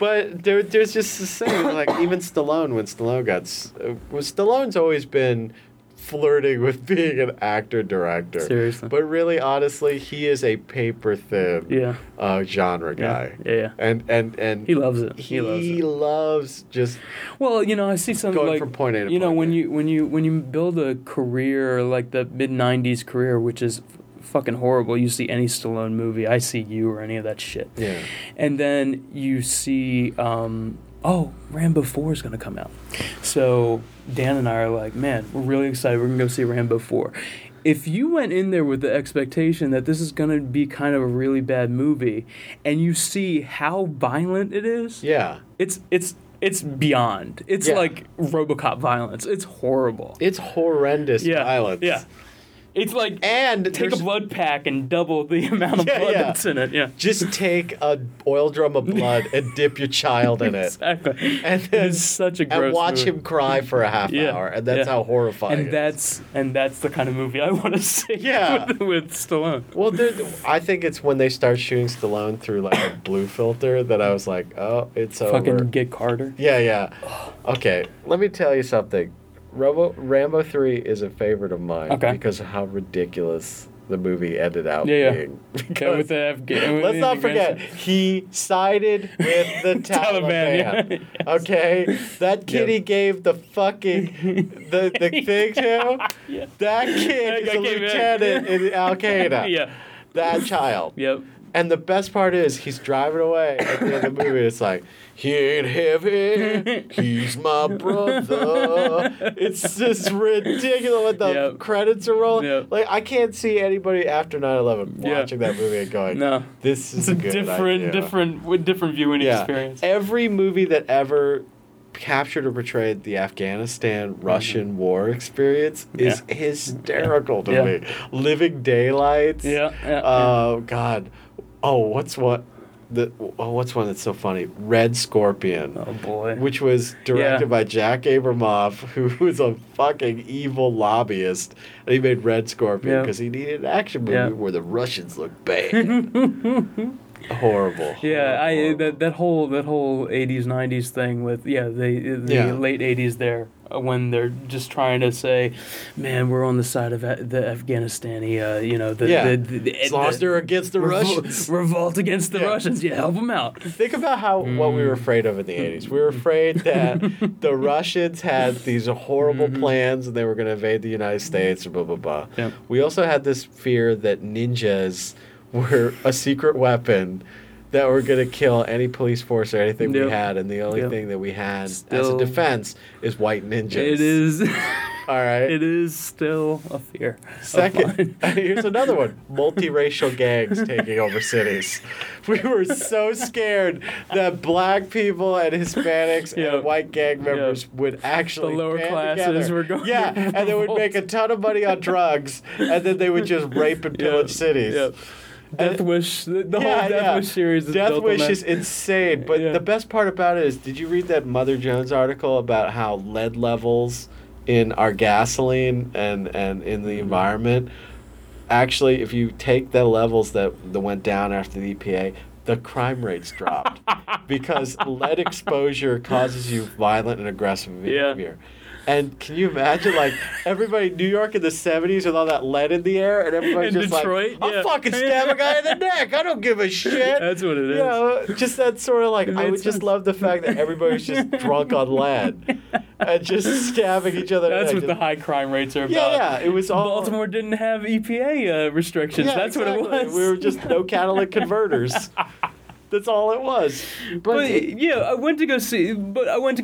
But there's just the same, like even Stallone, when Stallone Stallone's always been flirting with being an actor-director. Seriously. But really, honestly, he is a paper-thin genre guy. Yeah. And he loves it. He loves just... Well, you know, I see something going from point A to point B. You know, when you build a career like the mid-90s career, which is fucking horrible, you see any Stallone movie, I See You or any of that shit. Yeah. And then you see... Rambo 4 is going to come out. So Dan and I are like, man, we're really excited. We're going to go see Rambo 4. If you went in there with the expectation that this is going to be kind of a really bad movie and you see how violent it is, it's beyond. It's like RoboCop violence. It's horrible. It's horrendous violence. Yeah. It's like, and take a blood pack and double the amount of blood that's in it. Yeah. Just take an oil drum of blood and dip your child in it. Exactly. And then it's such a gross movie. Him cry for a half hour, and that's how horrifying it is. And that's the kind of movie I want to see with Stallone. Well, I think it's when they start shooting Stallone through like a blue filter that I was like, oh, it's fucking over. Fucking Get Carter. Yeah. Okay, let me tell you something. Rambo 3 is a favorite of mine because of how ridiculous the movie ended out being. With the let's not forget, he sided with the Taliban. Yeah. Okay? That kid he gave the fucking the thing to? That kid is a lieutenant in Al-Qaeda. That child. Yep. And the best part is he's driving away at the end of the movie. It's like, he ain't heavy. He's my brother. It's just ridiculous when the credits are rolling. Yep. Like, I can't see anybody after 9/11 watching that movie and going, no, this is a good idea. Different viewing experience. Every movie that ever captured or portrayed the Afghanistan-Russian war experience is hysterical to me. Living Daylights. God. What's one that's so funny? Red Scorpion. Oh, boy. Which was directed by Jack Abramoff, who was a fucking evil lobbyist. And he made Red Scorpion because he needed an action movie where the Russians look bad. Horrible. Yeah, horrible. That whole 80s, 90s thing with, the late 80s there. When they're just trying to say, man, we're on the side of the Afghanistani, as long as they're against the Russians. Revolt against the Russians. Yeah, help them out. Think about what we were afraid of in the 80s. We were afraid that the Russians had these horrible plans and they were going to invade the United States or blah, blah, blah. Yeah. We also had this fear that ninjas were a secret weapon that were going to kill any police force or anything we had, and the only thing that we had as a defense is white ninjas. It is. All right. It is still a fear. Second, here's another one. Multiracial gangs taking over cities. We were so scared that black people and Hispanics and white gang members would actually the lower classes together. Were going. Yeah, and they would make a ton of money on drugs, and then they would just rape and pillage cities. Yep. Death Wish. The whole Death Wish series is Death Wish is insane. But the best part about it is, did you read that Mother Jones article about how lead levels in our gasoline and in the environment, actually, if you take the levels that went down after the EPA, the crime rates dropped because lead exposure causes you violent and aggressive behavior. Yeah. And can you imagine, like, everybody in New York in the 70s with all that lead in the air, and everybody's just Detroit, like, I'll fucking stab a guy in the neck. I don't give a shit. That's what it is. You know, just that sort of, like, I would just love the fact that everybody's just drunk on lead and just stabbing each other. That's what the high crime rates are about. Yeah, it was all... Baltimore didn't have EPA restrictions. Yeah, that's exactly what it was. We were just no catalytic converters. That's all it was. But I went to go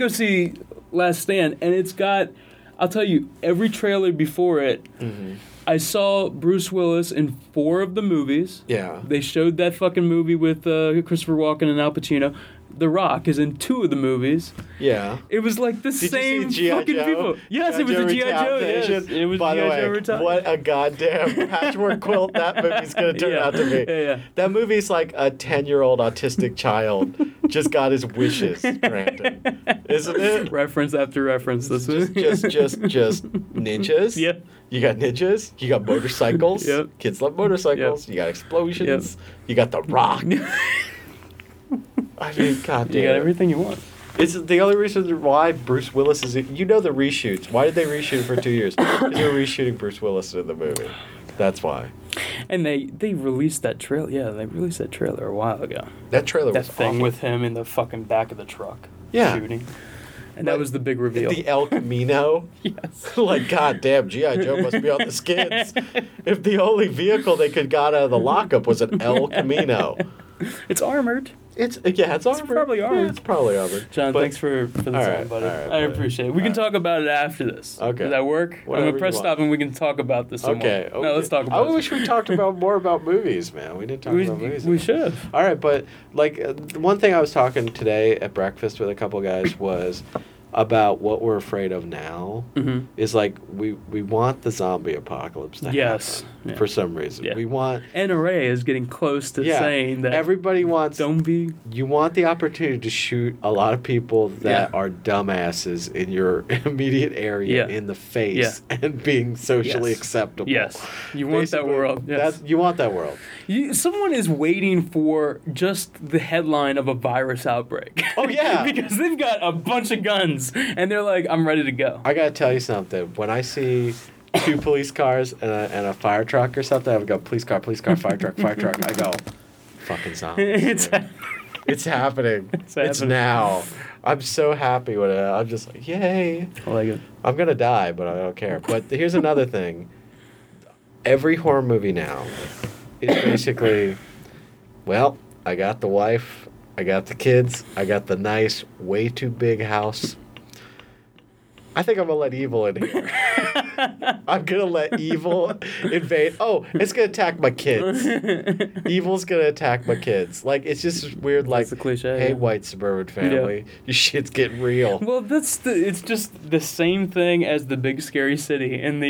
see Last Stand, and it's got, I'll tell you, every trailer before it. Mm-hmm. I saw Bruce Willis in 4 of the movies. Yeah. They showed that fucking movie with Christopher Walken and Al Pacino. The Rock is in 2 of the movies. Yeah. It was like the same fucking people. Yes, it was a G.I. Joe. Yes. It was G.I. Joe. What a goddamn patchwork quilt that movie's going to turn out to be. Yeah. That movie's like a 10-year-old autistic child just got his wishes granted. Isn't it? Reference after reference this week. Just ninjas. Yeah. You got ninjas. You got motorcycles. Yep. Kids love motorcycles. Yep. You got explosions. Yep. You got The Rock. I mean, goddamn. You got everything you want. It's the only reason why Bruce Willis is... You know the reshoots. Why did they reshoot for 2 years? Because they were reshooting Bruce Willis in the movie. That's why. And they released that trailer. Yeah, they released that trailer a while ago. That trailer was awesome. That thing with him in the fucking back of the truck. Yeah. Shooting. And that was the big reveal. The El Camino. Yes. Like, goddamn, G.I. Joe must be on the skids. If the only vehicle they could got out of the lockup was an El Camino. It's armored. It's probably armored. Yeah, it's probably armored. John, thanks for the time, buddy. I appreciate it. We can talk about it after this. Okay. Does that work? Whatever. I'm gonna press stop and we can talk about this. Okay. No, let's talk about it. I wish we talked about more about movies, man. We didn't talk about movies. We should. All right, but like one thing I was talking today at breakfast with a couple guys was about what we're afraid of now is like we want the zombie apocalypse to happen for some reason. Yeah. We want... NRA is getting close to saying that... Everybody wants... Don't be... You want the opportunity to shoot a lot of people that are dumbasses in your immediate area in the face and being socially acceptable. Yes. You want that world. Yes. You want that world. Someone is waiting for just the headline of a virus outbreak. Oh, yeah. Because they've got a bunch of guns. And they're like, I'm ready to go. I gotta tell you something. When I see 2 police cars and a fire truck or something, I would go, police car, fire truck. I go, fucking zombies. It's happening. It's now. I'm so happy with it. I'm just like, yay. I like it. I'm gonna die, but I don't care. But here's another thing. Every horror movie now is basically, well, I got the wife, I got the kids, I got the nice, way too big house. I think I'm going to let evil in here. I'm going to let evil invade. Oh, it's going to attack my kids. Evil's going to attack my kids. Like, it's just weird, like, cliche, hey, white suburban family, your shit's getting real. Well, it's just the same thing as the big scary city in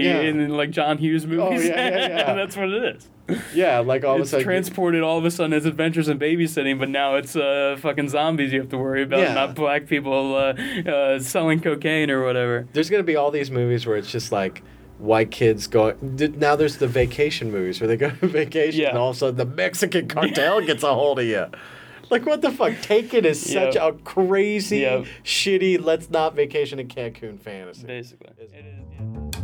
John Hughes movies. Oh, yeah. That's what it is. Yeah, like all of a sudden. It's transported all of a sudden as Adventures in Babysitting, but now it's fucking zombies you have to worry about, not black people selling cocaine or whatever. There's going to be all these movies where it's just like white kids going. Now there's the vacation movies where they go on vacation and all of a sudden the Mexican cartel gets a hold of you. Like, what the fuck? Taken is such a crazy, shitty, let's not vacation in Cancun fantasy. Basically. It is.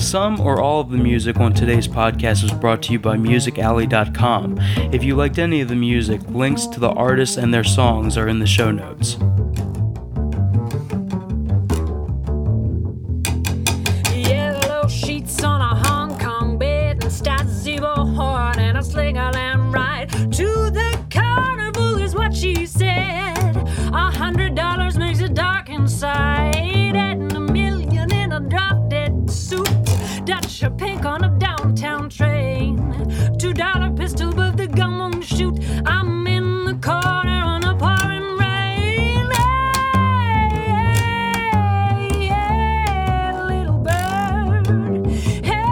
Some or all of the music on today's podcast was brought to you by MusicAlley.com. If you liked any of the music, links to the artists and their songs are in the show notes. Yellow sheets on a Hong Kong bed, and Stazebo horn and a slinger lamb ride. To the carnival is what she said. $100 makes it dark inside, and $1 million in a drop-dead suit. Dutch a pink on a downtown train. $2 pistol but the gun won't shoot. I'm in the corner on a pouring rain. Hey, little bird. Hey,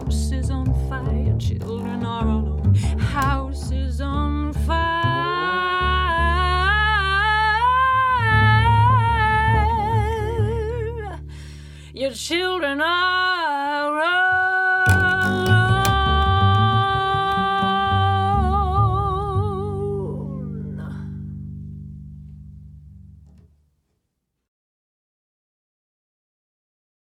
house is on fire. Children are alone. House is on fire. Your children are